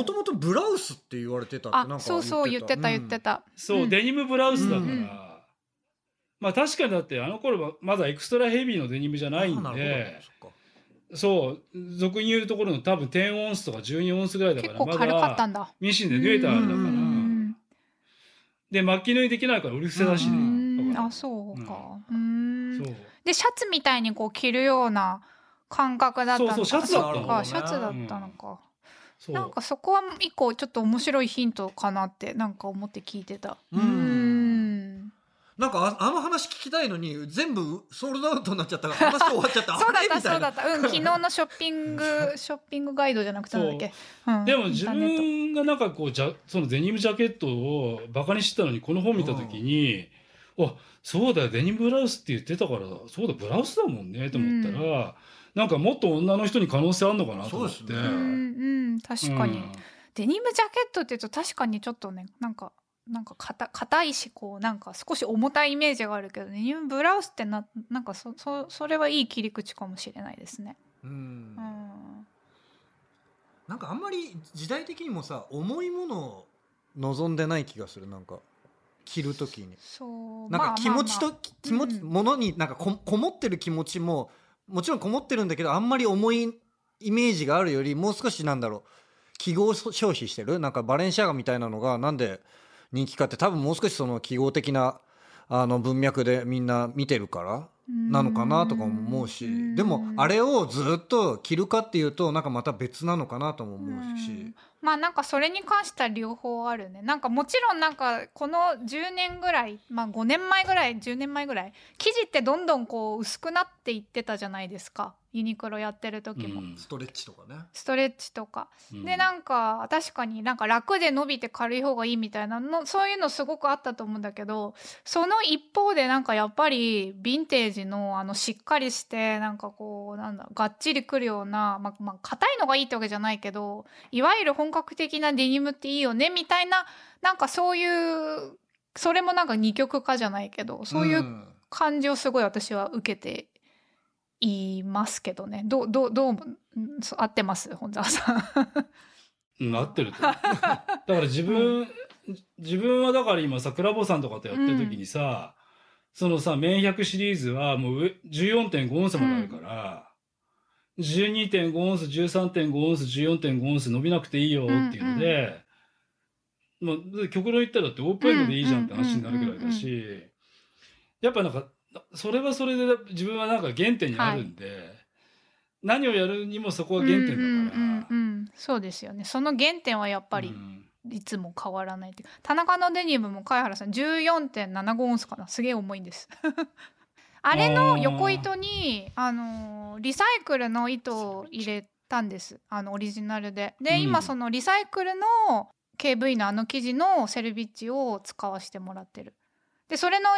もともとブラウスって言われてたって、なんかそう言ってた、そうデニムブラウスだから、まあ確かにだってあの頃はまだエクストラヘビーのデニムじゃないんで、そう俗に言うところの多分10オンスとか12オンスぐらいだから、結構軽かったんだ。ミシンで縫えたあれだから、で巻き縫いできないからうるせえだしね。あ、そうか。そうでシャツみたいにこう着るような感覚だったのか。そうシャツだったのか。なんかそこは以降ちょっと面白いヒントかなってなんか思って聞いてた。なんかあの話聞きたいのに全部ソールドアウトになっちゃったから話終わっちゃったそうだったそうだった、うん、昨日のショッピングガイドじゃなくてなんだっけ、うん、でも自分がなんかこうそのデニムジャケットをバカにしてたのにこの本見た時に、うん、あ、そうだよデニムブラウスって言ってたからそうだブラウスだもんねと思ったら、うん、なんかもっと女の人に可能性あるのかなと思って。そうですね。うん、確かに、うん、デニムジャケットって言うと確かにちょっとねなんか硬いしこうなんか少し重たいイメージがあるけどデニムブラウスってなんかそれはいい切り口かもしれないですね。なんかあんまり時代的にもさ重いものを望んでない気がする。なんか着るときにそうなんか気持ちと、まあまあまあ、気持ち、うん、ものになんかこもってる気持ちももちろんこもってるんだけどあんまり重いイメージがあるよりもう少しなんだろう記号消費してるなんかバレンシアガみたいなのがなんで人気かって多分もう少しその記号的なあの文脈でみんな見てるからなのかなとかも思うし、でもあれをずっと着るかっていうとなんかまた別なのかなとも思うし、まあなんかそれに関しては両方あるね。なんかもちろんなんかこの10年ぐらい、まあ5年前ぐらい10年前ぐらい生地ってどんどんこう薄くなっていってたじゃないですか。ユニクロやってる時も、うん、ストレッチとか、うん、でなんか確かになんか楽で伸びて軽い方がいいみたいなのそういうのすごくあったと思うんだけど、その一方でなんかやっぱりヴィンテージのあのしっかりしてなんかこうなんだがっちりくるようなまあ硬いのがいいってわけじゃないけどいわゆる本格的なデニムっていいよねみたいななんかそういうそれもなんか二極化じゃないけどそういう感じをすごい私は受けていますけどね。どう合ってます本沢さん合ってるとだから自分はだから今さ倉坊さんとかとやってる時にさ、うん、そのさ1100シリーズはもう 14.5 オンスまであるから、うん、12.5 オンス 13.5 オンス 14.5 オンス伸びなくていいよっていうので、うんうんまあ、極論言ったらだってオープンエンドでいいじゃんって話になるくらいだし、やっぱなんかそれはそれで自分はなんか原点にあるんで、はい、何をやるにもそこは原点だから、うんうんうん、そうですよね。その原点はやっぱりいつも変わらないっていう、うん、田中のデニムも貝原さん 14.75 オンスかなすげえ重いんですあれの横糸にリサイクルの糸を入れたんです。オリジナルで、うん、今そのリサイクルの KV のあの生地のセルビッチを使わせてもらってる。でそれの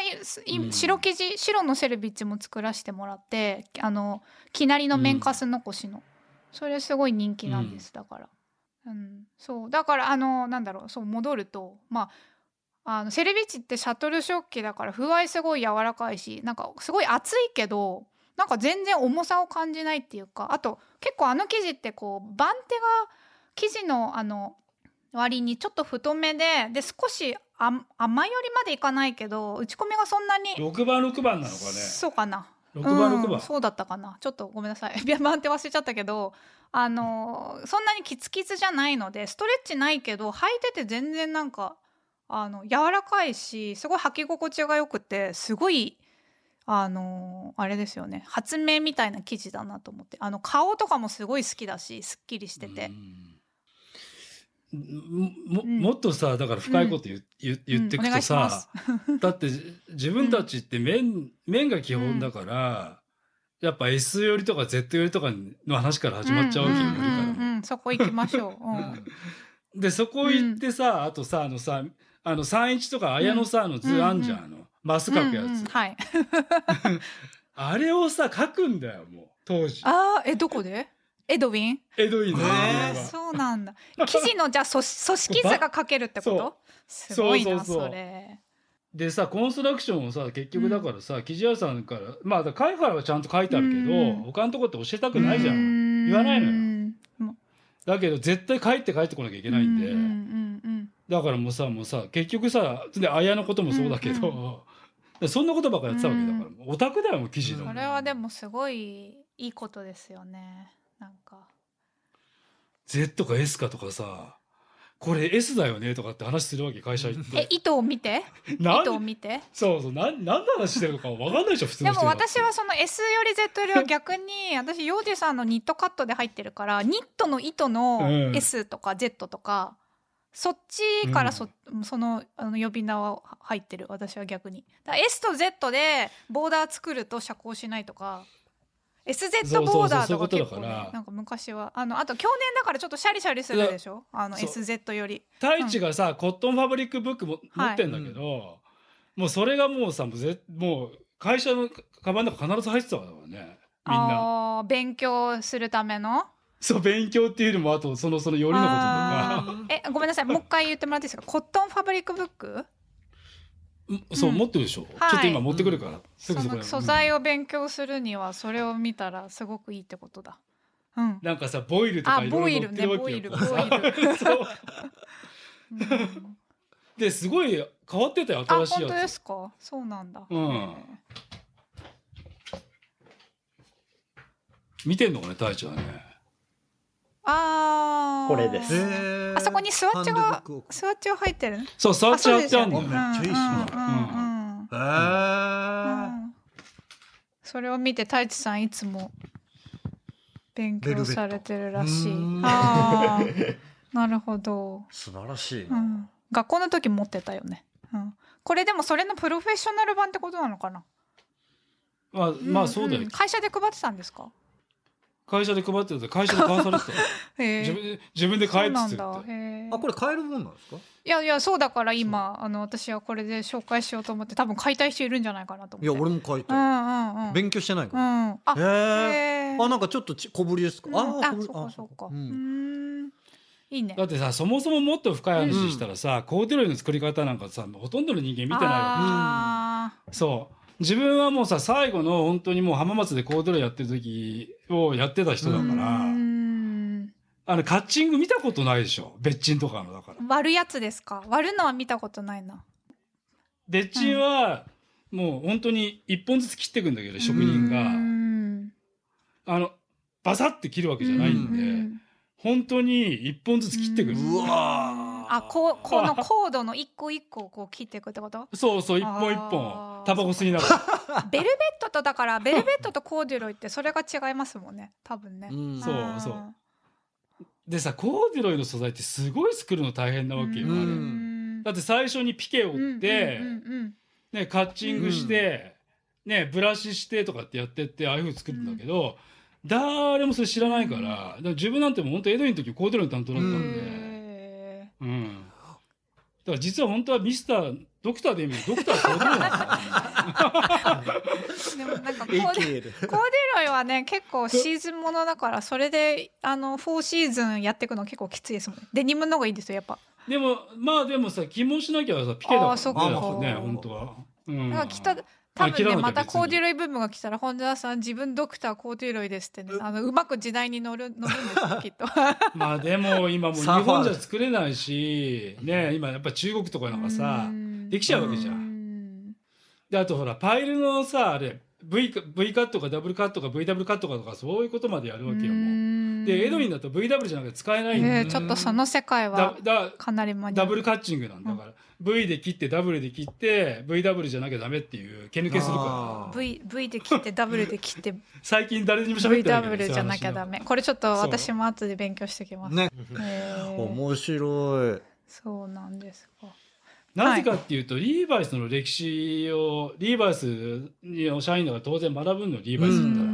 白生地、うん、白のセルビッチも作らせてもらって生成りの綿かす残しの、うん、それすごい人気なんですだから、うん、そうだからなんだろうそう戻るとまあセルビッチってシャトル織機だから風合いすごい柔らかいしなんかすごい厚いけどなんか全然重さを感じないっていうか、あと結構あの生地ってこう番手が生地の割にちょっと太めで少し甘いよりまでいかないけど打ち込みがそんなに6番なのかね。そうかな6番、うん、そうだったかなちょっとごめんなさい番手忘れちゃったけどそんなにキツキツじゃないのでストレッチないけど履いてて全然なんか柔らかいしすごい履き心地がよくてすごいあれですよね発明みたいな生地だなと思って顔とかもすごい好きだしすっきりしててもっとさだから深いこと言ってくとさ、うん、だって自分たちって面が基本だから、うん、やっぱ S 寄りとか Z 寄りとかの話から始まっちゃうわけよ、そこ行きましょう、うん、でそこ行ってさ、うん、あとさ3-1とか綾野さ、図あんじゃんマス描くやつ、うんうんはい、あれをさ描くんだよもう当時。どこでエドウィンね。そうなんだ。生地のじゃあ組織図が描けるってこと？すごいなそう。それ。でさコンストラクションをさ結局だからさ、生地屋さんからまあだから貝原はちゃんと書いてあるけど他のとこって教えたくないじゃん。言わないのよ。だけど絶対帰ってこなきゃいけないんで。だからもうさ結局さで綾のこともそうだけど、そんなことばっかりやってたわけだからオタクだよもう生地の。それはでもすごいいいことですよね。なんか Z か S かとかさこれ S だよねとかって話するわけ、会社行って糸を見て糸を見てそうそう、何の話してるのか分かんないでしょ普通の人。でも私はその S より Z よりは逆に私ヨウジさんのニットカットで入ってるから、ニットの糸の S とか Z とか、そっちからその呼び名は入ってる。私は逆にだ S と Z でボーダー作ると遮光しないとか、SZ ボーダーとか結構ね、なんか昔はあと去年だからちょっとシャリシャリするでしょ、SZ より。太一がさ、コットンファブリックブックも持ってんだけど、もうそれがもうさ、もう会社のカバンの中必ず入ってたからね、みんな。勉強するための。そう、勉強っていうのもあとそのよりのこととか。ごめんなさい、もう一回言ってもらっていいですか？コットンファブリックブック。そう、持ってるでしょ、ちょっと今持ってくるから、その素材を勉強するにはそれを見たらすごくいいってことだ、なんかさ、ボイルとかいろいろ載ってるわけよ。ですごい変わってたよ、新しいやつ。あ、本当ですか？そうなんだ、見てんのかね、大ちゃんね。あ、これです。あそこにスワッチが入ってる。そう、スワッチが入ってるんだよ。めっちゃいいっすね。それを見て太一さんいつも勉強されてるらしい。あ、なるほど。素晴らしい。学校の時持ってたよね。これでもそれのプロフェッショナル版ってことなのかな。まあそうだよ。会社で配ってたんですか？会社で配ってた、会社で買わされてた自分で買えって言って。あ、これ買えるもんなんですか？いやそうだから今私はこれで紹介しようと思って、多分買いたい人いるんじゃないかなと思って。いや、俺も買いたい、勉強してないから、あ、なんかちょっと小ぶりですか？あ、そうか、いいね。だってさ、そもそももっと深い話したらさ、コーティロイの作り方なんかさ、ほとんどの人間見てないわけじゃん。そう。自分はもうさ、最後の本当にもう浜松でコーデュロイやってる時をやってた人だから、カッチング見たことないでしょ、別鎮とかの。だから割るやつですか？割るのは見たことないな。別鎮はもう本当に一本ずつ切っていくんだけど、職人がバサッて切るわけじゃないんで、本当に一本ずつ切っていく。うわー。あ、このコードの一個一個をこう切っていくってこと？そうそう、一本一本タバコ吸いながら。ベルベットとコーデュロイってそれが違いますもんね、多分ね。そうそう。でさ、コーデュロイの素材ってすごい作るの大変なわけよ。だって最初にピケ折ってね、カッチングしてね、ブラシしてとかってやってって、ああいうふうに作るんだけど、誰もそれ知らないから。自分なんてもう本当エドウィンの時コーデュロイの担当だったんで。だから実は本当はミスタードクターで意味でドクターコーデュロイなんですよ。でもなんかコーデュロイはね、結構シーズンものだから、それで4シーズンやっていくの結構きついですもんね。デニムの方がいいんですよ、やっぱ。でもでもさ、起毛しなきゃさ、ピケだからね、本当は。だから多分ね、またコーデュロイブームが来たら、本田さん自分ドクターコーデュロイですってね、うまく時代に乗るんですよ、きっと。まあでも今もう日本じゃ作れないしね、今やっぱ中国とかなんかさできちゃうわけじゃん。で、あとほらパイルのさ、あれ V カットかダブルカットか VW カットかとか、そういうことまでやるわけよ、もう。でエドウィンだと VW じゃなくて使えないんで、ちょっとその世界はかなりマニア。ダブルカッチングなんだから、V で切って W で切って VW じゃなきゃダメっていう、毛抜けするから。 V で切って W で切って最近誰にも喋ってないけど VW じゃなきゃダメ。これちょっと私も後で勉強してきますね。面白い。そうなんですか。なぜかっていうと、リーバイスの歴史をリーバイスの社員だから当然学ぶの。リーバイスだったら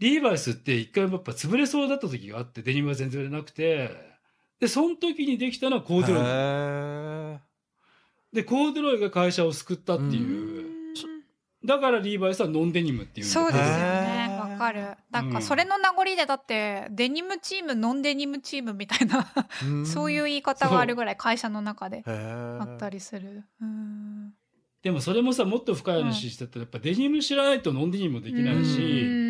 リーバイスって一回やっぱ潰れそうだった時があって、デニムが全然売れなくて、でその時にできたのはコーデュロイで、コーデュロイが会社を救ったっていう。だからリーバイスはノンデニムっていう。そうですよね、わかる。なんかそれの名残で、だってデニムチーム、ノンデニムチームみたいなそういう言い方があるぐらい会社の中であったりする。でもそれもさ、もっと深い話してたら、やっぱデニム知らないとノンデニムもできないし、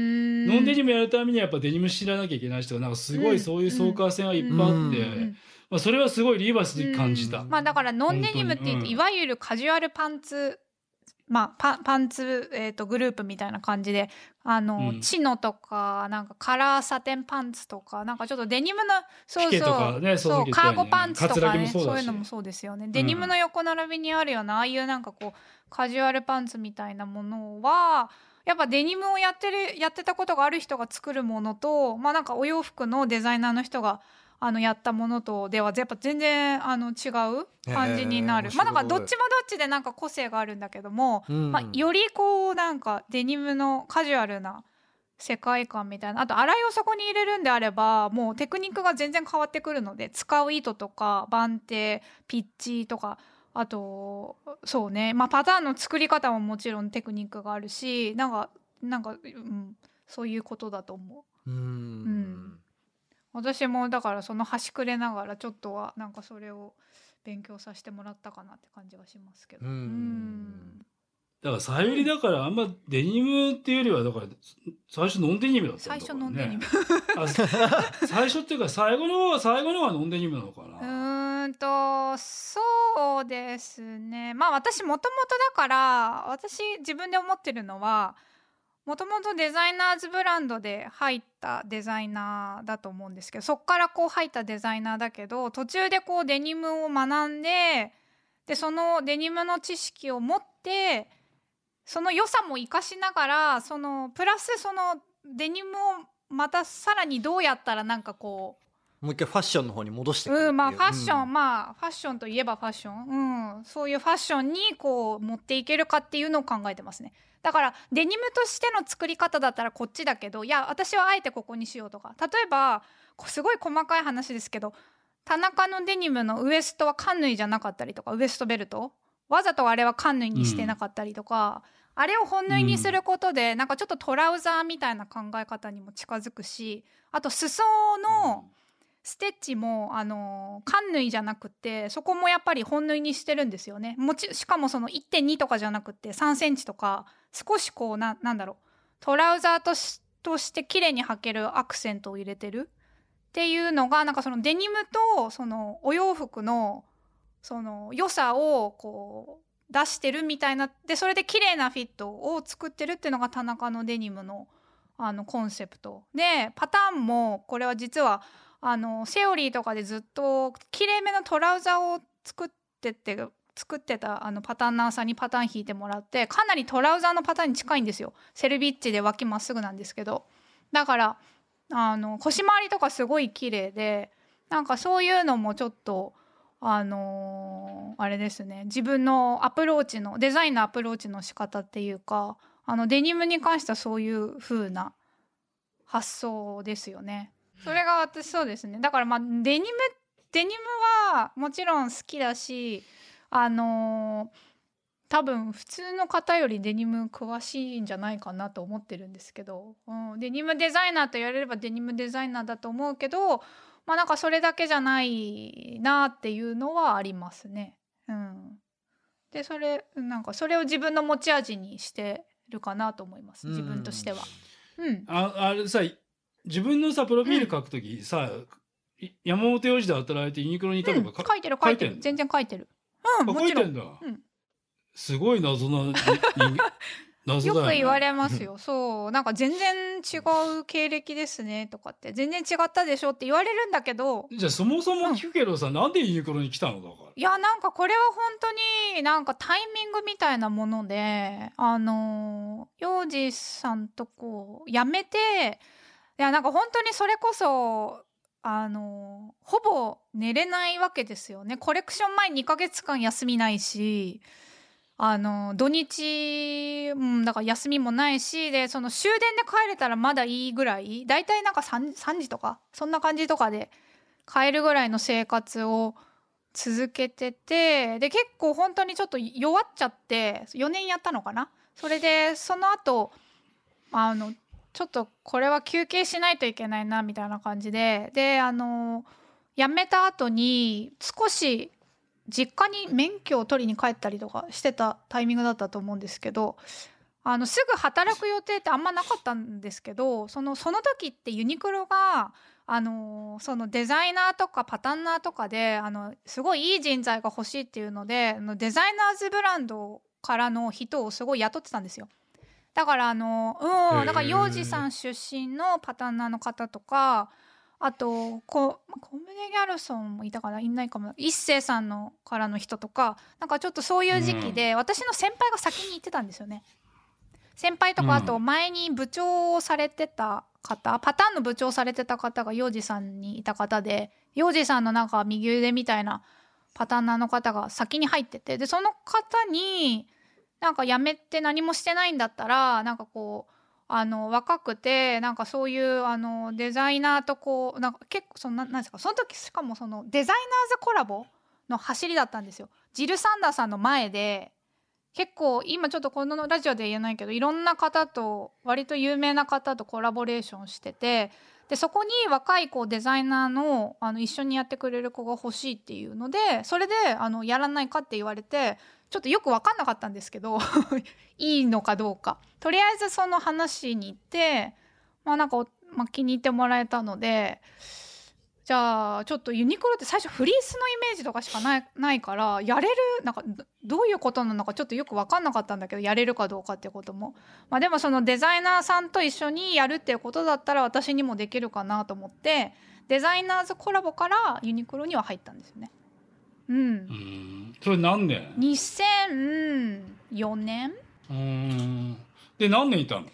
ノンデニムやるためにはやっぱデニム知らなきゃいけない人が、なんかすごいそういう相関性がいっぱいあって、まあそれはすごいリーバイスで感じた。まあだからノンデニムっていわゆるカジュアルパンツまあ、パンツ、グループみたいな感じで、チノとか、なんかカラーサテンパンツとか、なんかちょっとデニムの、そうそう、ね、そうカーゴパンツとかね、そういうのもそうですよね。デニムの横並びにあるような、ああいうなんかこう、カジュアルパンツみたいなものは、やっぱデニムをやってたことがある人が作るものと、まあなんかお洋服のデザイナーの人が、やったものとではやっぱ全然違う感じになる。まあなんかどっちもどっちでなんか個性があるんだけども、まあ、よりこうなんかデニムのカジュアルな世界観みたいな、あと洗いをそこに入れるんであればもうテクニックが全然変わってくるので、使う糸とか番手ピッチとか、あとそうね、まあ、パターンの作り方ももちろんテクニックがあるし、なんか、うん、そういうことだと思う。うん、私もだからその端くれながらちょっとはなんかそれを勉強させてもらったかなって感じがしますけど。だからさゆりだからあんまデニムっていうよりはだから最初ノンデニムだったんだからね。最初っていうか最後のはノンデニムなのかな。そうですね。まあ私もともとだから私自分で思ってるのは。もともとデザイナーズブランドで入ったデザイナーだと思うんですけど、そっからこう入ったデザイナーだけど、途中でこうデニムを学んで、でそのデニムの知識を持ってその良さも生かしながら、そのプラスそのデニムをまたさらにどうやったらなんかこうもう一回ファッションの方に戻してくるっていう、まあファッション、まあファッションといえばファッション、そういうファッションにこう持っていけるかっていうのを考えてますね。だからデニムとしての作り方だったらこっちだけど、いや私はあえてここにしようとか、例えばすごい細かい話ですけど、田中のデニムのウエストはカンヌイじゃなかったりとか、ウエストベルトわざとあれはカンヌイにしてなかったりとか、あれを本縫いにすることで、なんかちょっとトラウザーみたいな考え方にも近づくし、あと裾のステッチもカンヌイじゃなくてそこもやっぱり本縫いにしてるんですよね。しかもその 1.2 とかじゃなくて3センチとか、少しこうなんだろう、トラウザーとして綺麗に履けるアクセントを入れてるっていうのが、なんかそのデニムとそのお洋服のその良さをこう出してるみたいな、でそれで綺麗なフィットを作ってるっていうのが田中のデニムのコンセプトで、パターンもこれは実はセオリーとかでずっときれいめのトラウザを作ってたパターンナーさんにパターン引いてもらって、かなりトラウザのパターンに近いんですよ。セルビッチで脇まっすぐなんですけど、だから腰回りとかすごいきれいで、なんかそういうのもちょっとあれですね、自分のアプローチのデザインのアプローチの仕方っていうか、デニムに関してはそういう風な発想ですよね。それが私、そうですね。だからまあデニムはもちろん好きだし、多分普通の方よりデニム詳しいんじゃないかなと思ってるんですけど、デニムデザイナーと言われればデニムデザイナーだと思うけど、まあなんかそれだけじゃないなっていうのはありますね。でなんかそれを自分の持ち味にしてるかなと思います、自分としては。あれさ、自分のさプロフィール書くときさ、山本洋次で働いてユニクロにいたとか、書いてる全然書いてる。もちろん書いてんだ。すごい謎な謎だよね。よく言われますよ。そう、なんか全然違う経歴ですねとかって、全然違ったでしょって言われるんだけど。じゃあそもそも聞くけどさ、なんでユニクロに来たのだから。いやなんかこれは本当になんかタイミングみたいなもので、洋次さんとこう辞めて。いやなんか本当にそれこそほぼ寝れないわけですよね。コレクション前2ヶ月間休みないし、土日、だから休みもないし、でその終電で帰れたらまだいいぐらい、だいたいなんか 3時とかそんな感じとかで帰るぐらいの生活を続けてて、で結構本当にちょっと弱っちゃって4年やったのかな。それでその後ちょっとこれは休憩しないといけないなみたいな感じで、で辞めた後に少し実家に免許を取りに帰ったりとかしてたタイミングだったと思うんですけど、すぐ働く予定ってあんまなかったんですけど、その時ってユニクロがそのデザイナーとかパターンナーとかですごいいい人材が欲しいっていうので、デザイナーズブランドをからの人をすごい雇ってたんですよ。だからだから幼児さん出身のパタンナーの方とか、あとコムネ・ギャルソンもいたかな、いないかも、一世さんのからの人とか、なんかちょっとそういう時期で、私の先輩が先に行ってたんですよね。先輩とか、あと前に部長をされてた方、パターンの部長されてた方が幼児さんにいた方で、幼児さんのなんか右腕みたいなパターンナーの方が先に入ってて、でその方になんか辞めて何もしてないんだったら、なんかこう若くてなんかそういうデザイナーとこうなんか結構なんですか、その時しかもそのデザイナーズコラボの走りだったんですよ。ジル・サンダーさんの前で結構今ちょっとこのラジオで言えないけど、いろんな方と割と有名な方とコラボレーションしてて、でそこに若いこうデザイナーの一緒にやってくれる子が欲しいっていうので、それでやらないかって言われて、ちょっとよく分かんなかったんですけどいいのかどうか、とりあえずその話に行って、まあなんか気に入ってもらえたので、じゃあちょっとユニクロって最初フリースのイメージとかしかないから、やれるなんかどういうことなのかちょっとよく分かんなかったんだけど、やれるかどうかってことも、まあ、でもそのデザイナーさんと一緒にやるっていうことだったら私にもできるかなと思って、デザイナーズコラボからユニクロには入ったんですよね。うん、それ何年？2004年。で何年いたの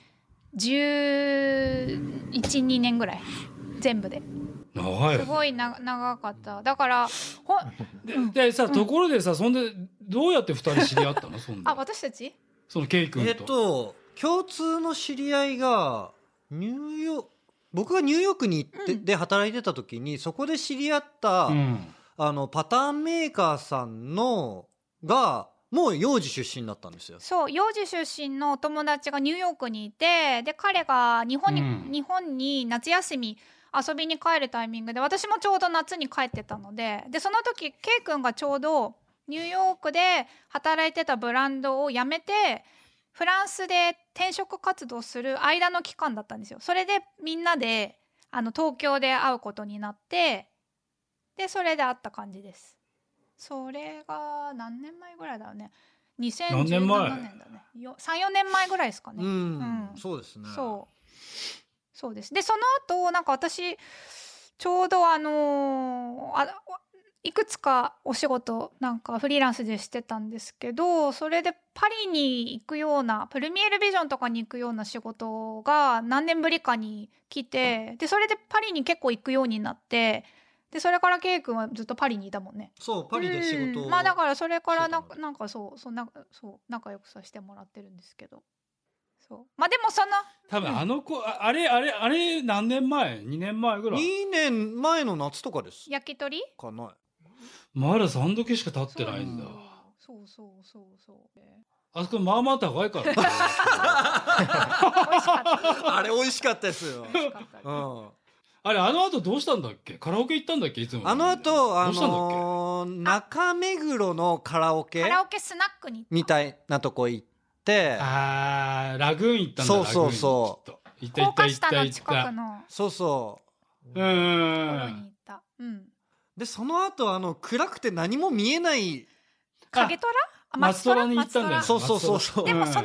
？11、12年ぐらい全部で。長い。すごい長かった。だからでさ、ところでさ、そんでどうやって2人知り合ったの？そんであ、私たち？そのケイ君と。共通の知り合いが僕がニューヨークに行って、で働いてた時にそこで知り合った。パターンメーカーさんのがもう幼児出身だったんですよ。そう、幼児出身のお友達がニューヨークにいて、で彼が日本に夏休み遊びに帰るタイミングで、私もちょうど夏に帰ってたので、でその時 K 君がちょうどニューヨークで働いてたブランドを辞めてフランスで転職活動する間の期間だったんですよ。それでみんなで東京で会うことになって、でそれで会った感じです。それが何年前ぐらいだろうね。2017年だね。 3,4 年前ぐらいですかね。そうですね。そうです。でその後なんか私ちょうどいくつかお仕事なんかフリーランスでしてたんですけど、それでパリに行くような、プルミエルビジョンとかに行くような仕事が何年ぶりかに来て、でそれでパリに結構行くようになって、でそれからケイ君はずっとパリにいたもんね。そう、パリで仕事を、まあだからそれからなんかそう仲良くさせてもらってるんですけど、そうまあでもその多分子、あれ何年前？ 2 年前ぐらい。2年前の夏とかです。焼き鳥かな。まだ3度けしか経ってないんだ。そう、あそこまあまあ高いから美味しかったあれ美味しかったですよ。美味しかったですあれ後どうしたんだっけ？カラオケ行ったんだっけ？いつも後中目黒のカラオケスナックに行ったみたいなとこ行って、あーラグーン行ったんだ。そう高架下の近くのところに行った。でその後暗くて何も見えない影虎？松虎に行ったんだよ。そうでもその前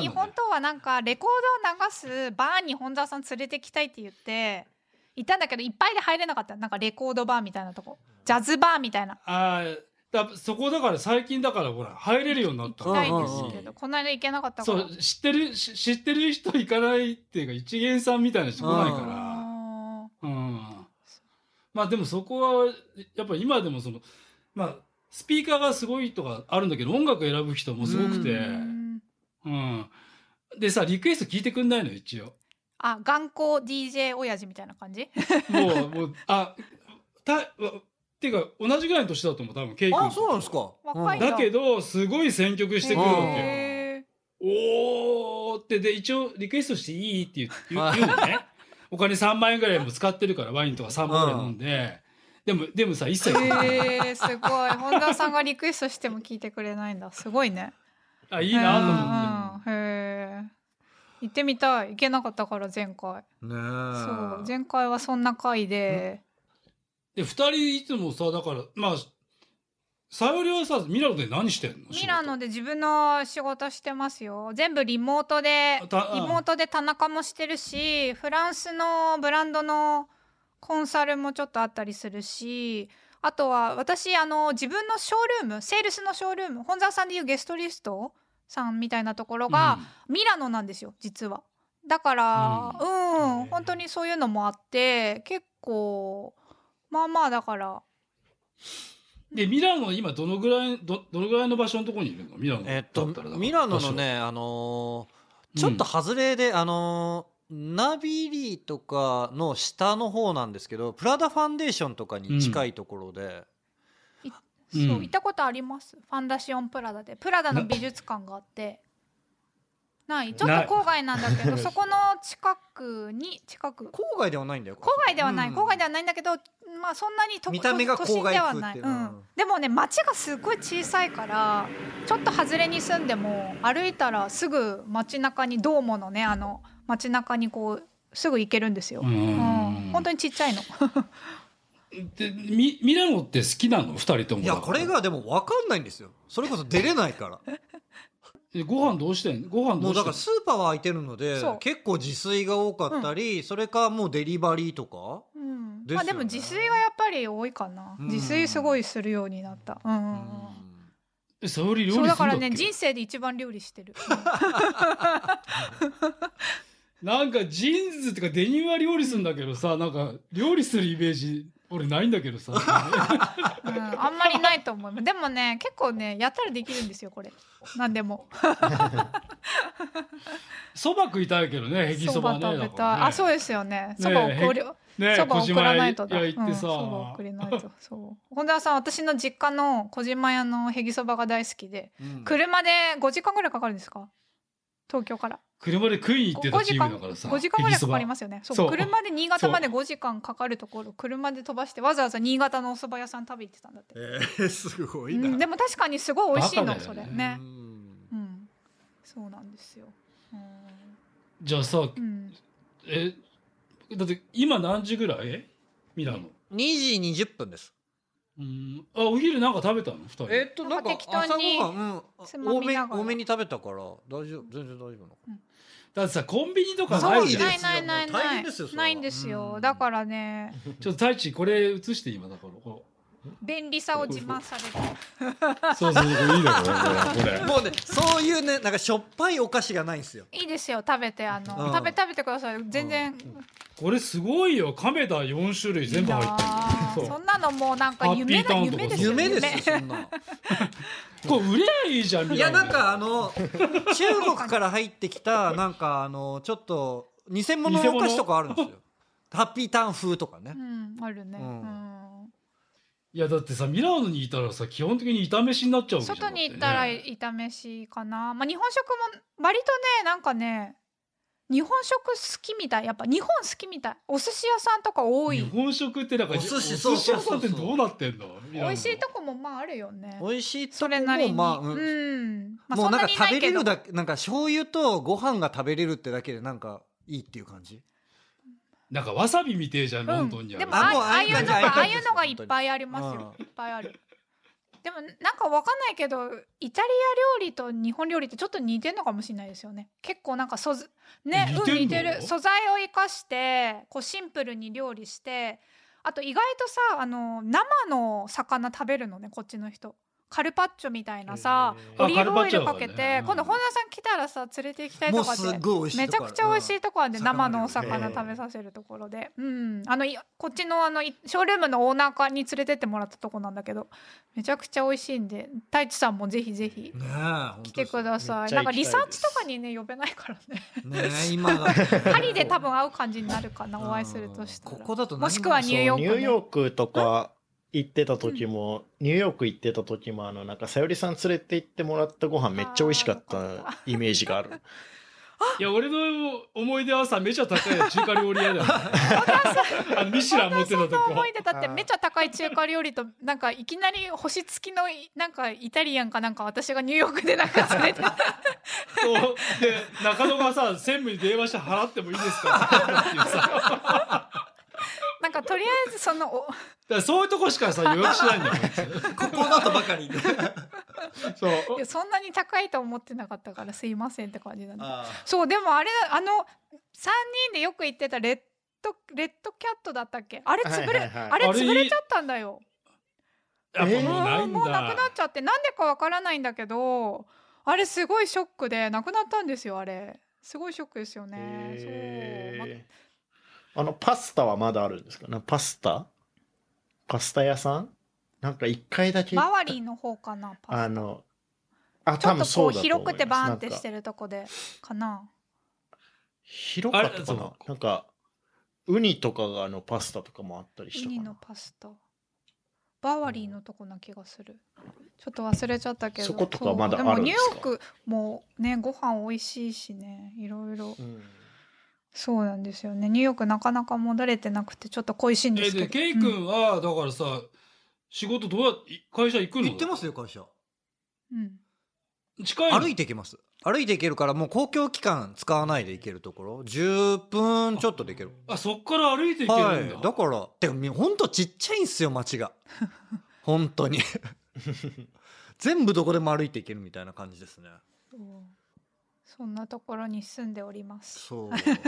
に本当はなんかレコードを流すバーに本沢さん連れてきたいって言って行ったんだけど、いっぱいで入れなかった。なんかレコードバーみたいなとこ、ジャズバーみたいな。そこだから最近だからほら入れるようになった。行きたいんですけど、この間行けなかったから。そう知ってる人行かないっていうか、一元さんみたいな人来ないから。まあでもそこはやっぱり今でもそのスピーカーがすごいとかあるんだけど、音楽選ぶ人もすごくて。でさ、リクエスト聞いてくんないの一応。あ、頑固 DJ 親父みたいな感じもう、っていうか同じぐらいの年だと思う、多分ケイ君。あ、そうなんですか。若いんだ。だけど、すごい選曲してくるわけ。おーって、で、一応リクエストしていいって言うのね。お金3万円ぐらいも使ってるから、ワインとか3万円飲んで。でもさ一切すごい。本田さんがリクエストしても聞いてくれないんだ。すごいね。あ、いいなと思って。行ってみたい。行けなかったから前回。そう前回はそんな回で。で2人いつもさだからさゆりはさ、ミラノで何してんの？ミラノで自分の仕事してますよ。全部リモートで、リモートで田中もしてるし、フランスのブランドのコンサルもちょっとあったりするし、あとは私自分のショールーム、セールスのショールーム、本沢さんでいうゲストリストさんみたいなところが、ミラノなんですよ、実は。だから、本当にそういうのもあって、結構、まあまあだから。でミラノ今どのぐらいの場所のところにいるの？ミラノ、ミラノのね、ちょっと外れで、ナビリーとかの下の方なんですけど、プラダファンデーションとかに近いところで、そう行ったことあります。ファンダシオンプラダでプラダの美術館があって、ないちょっと郊外なんだけどそこの近く郊外ではないんだよ。郊外ではないんだけど。まあそんなに見た目が郊外風っていう、でもね街がすごい小さいからちょっと外れに住んでも歩いたらすぐ街中にドーモのね街中にこうすぐ行けるんですよ。本当にちっちゃいのでミラノって好きなの？2人とも。いやこれがでも分かんないんですよ、それこそ出れないからご飯どうしてんの？もうだからスーパーは空いてるので結構自炊が多かったり、それかもうデリバリーとか、ですよね。まあでも自炊がやっぱり多いかな、自炊すごいするようになった、さおり料理するんだっけ？そうだからね人生で一番料理してるなんかジーンズってかデニムは料理するんだけどさ、なんか料理するイメージ俺ないんだけどさ、あんまりないと思う。でもね結構ねやったらできるんですよこれ、なんでもそば食いたいけどね、へぎそばね、食べたい、ね、あそうですよね、そばを送らないとだ、小島屋行ってさ、本田さん私の実家の小島屋のへぎそばが大好きで、車で5時間ぐらいかかるんですか？東京から車で食いに行ってたチームだからさ、5時間ぐらいかかりますよね。そう車で新潟まで5時間かかるところ車で飛ばしてわざわざ新潟のお蕎麦屋さん食べに行ってたんだって。すごいな、でも確かにすごい美味しいの、ね、それね、そうなんですよ。じゃあさ、だって今何時ぐらい？ミラノ2時20分です。あお昼なんか食べたの？2人なんか適当に多めに食べたから大丈夫、全然大丈夫なの、だってさコンビニとかないじゃん。ないんですよ。だからねちょっと太一これ映して今だから便利さを自慢されてそういいだろこれもうねそういうねなんかしょっぱいお菓子がないんですよ。いいですよ食べて食べてください全然。これすごいよ、亀田4種類全部入ってる。 そんなのもうなんか夢ですよ、そんなこれ売れないじゃん。いやなんか中国から入ってきたなんかちょっと偽物のお菓子とかあるんですよハッピーターン風とかね、あるね、いやだってさミラノにいたらさ基本的に炒飯になっちゃうじゃん。外に行ったら炒飯かな、まあ、日本食も割とねなんかね日本食好きみたい、やっぱ日本好きみたい、お寿司屋さんとか多い。日本食ってなんかお寿司屋さんってどうなってんの？美味しいとこもまああるよね。美味しいとこもまあもうなんか食べれるだけ、なんか醤油とご飯が食べれるってだけでなんかいいっていう感じ。なんかわさびみてえじゃん、ロンドンにある。でもああいうのがいっぱいありますよ。いっぱいある。でもなんかわかんないけどイタリア料理と日本料理ってちょっと似てるのかもしれないですよね。結構なんか似てる、素材を生かしてこうシンプルに料理して、あと意外とさ生の魚食べるのねこっちの人。カルパッチョみたいなさオリーブオイルかけて、今度本田さん来たらさ連れて行きたいとかってめちゃくちゃ美味しいとこあるんで、生のお魚食べさせるところで、こっちのショールームのオーナーに連れてってもらったとこなんだけどめちゃくちゃ美味しいんで、太一さんもぜひぜひ来てください。なんかリサーチとかにね呼べないからね今がパリで多分会う感じになるかな、お会いするとしたら。ここだともしくはニューヨーク、ニューヨークとか行ってた時も、ニューヨーク行ってた時もなんかさよりさん連れて行ってもらったご飯めっちゃ美味しかったイメージがある。いや俺の思い出はさめちゃ高い中華料理屋だよ、ね、ミシュラン持ってたとこ。私の思い出だってめちゃ高い中華料理となんかいきなり星付きのなんかイタリアンかなんか私がニューヨークでなんか連れてそうで中野がさ専務に電話して払ってもいいですかっていうさなんかとりあえずそのだからそういうとこしかさ予約しないんだよここだとばかりでそういやそんなに高いと思ってなかったからすいませんって感じなんだ。そうでもあれ3人でよく行ってたレッドキャットだったっけ、あれ潰れ、はいはいはい、あれ潰れちゃったんだよ。もうなくなっちゃって、なんでかわからないんだけど、あれすごいショックでなくなったんですよ。あれすごいショックですよね、そうパスタはまだあるんですかね。パスタ屋さんなんか1回だけ、周りの方かな、パスタちょっとこう広くてバーンってしてるとこでかな、広かったかな、なんかウニとかがパスタとかもあったりしたかな。ウニのパスタバワリーのとこな気がする、ちょっと忘れちゃったけど、そことかまだあるんですか。でもニューヨークもねご飯美味しいしね、いろいろ、うん、そうなんですよね。ニューヨークなかなか戻れてなくてちょっと恋しいんですけど、でケイ君は、うん、だからさ仕事どうやって会社行くの。行ってますよ会社、うん、近いの。歩いて行けます、歩いて行けるから、もう公共機関使わないで行けるところ10分ちょっとで行ける。あ、そっから歩いて行けるんだ、はい、だからでもほんとちっちゃいんすよ街が本当に全部どこでも歩いて行けるみたいな感じですね。そんなところに住んでおります。そう結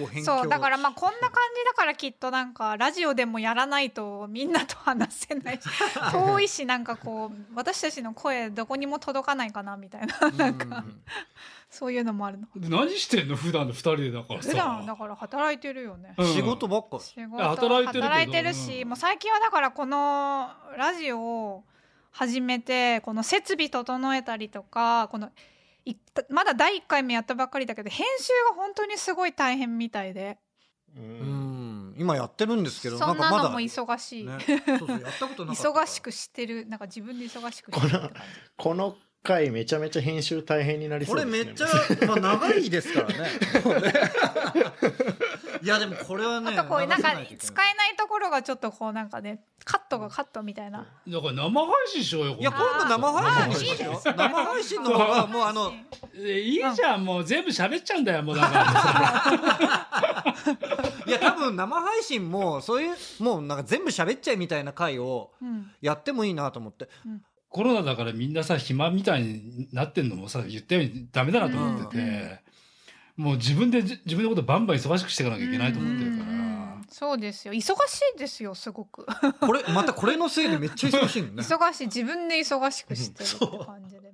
構偏そうだから、まあこんな感じだからきっとなんかラジオでもやらないとみんなと話せないし遠いし、なんかこう私たちの声どこにも届かないかなみたいな、なんかそういうのもあるの。何してんの普段の2人で。だからさ普段だから働いてるよね、うん、仕事ばっかり働いてるし、うん、もう最近はだからこのラジオを始めてこの設備整えたりとか、このまだ第1回目やったばっかりだけど編集が本当にすごい大変みたいで、今やってるんですけど、そんなのも忙しい、忙しくしてる、なんか自分で忙しくしてるって感じ。この回めちゃめちゃ編集大変になりそうですね。これめっちゃ、まあ、長いですからねいやでもこれはね、あとこうなんか使えないところがちょっとこうなんかね、カットみたいな。だから生配信しようよ。いや今度生配信しよう。生配信の方がもういいじゃん、もう全部喋っちゃうんだよもうだからいや多分生配信もそういうもうなんか全部喋っちゃいみたいな回をやってもいいなと思って。うんうん、コロナだからみんなさ暇みたいになってんのもさ言ったようにダメだなと思ってて。もう自分のことバンバン忙しくしていかなきゃいけないと思ってるから。そうですよ、忙しいですよすごくこれまたこれのせいでめっちゃ忙しいんだね忙しい、自分で忙しくしてるって感じで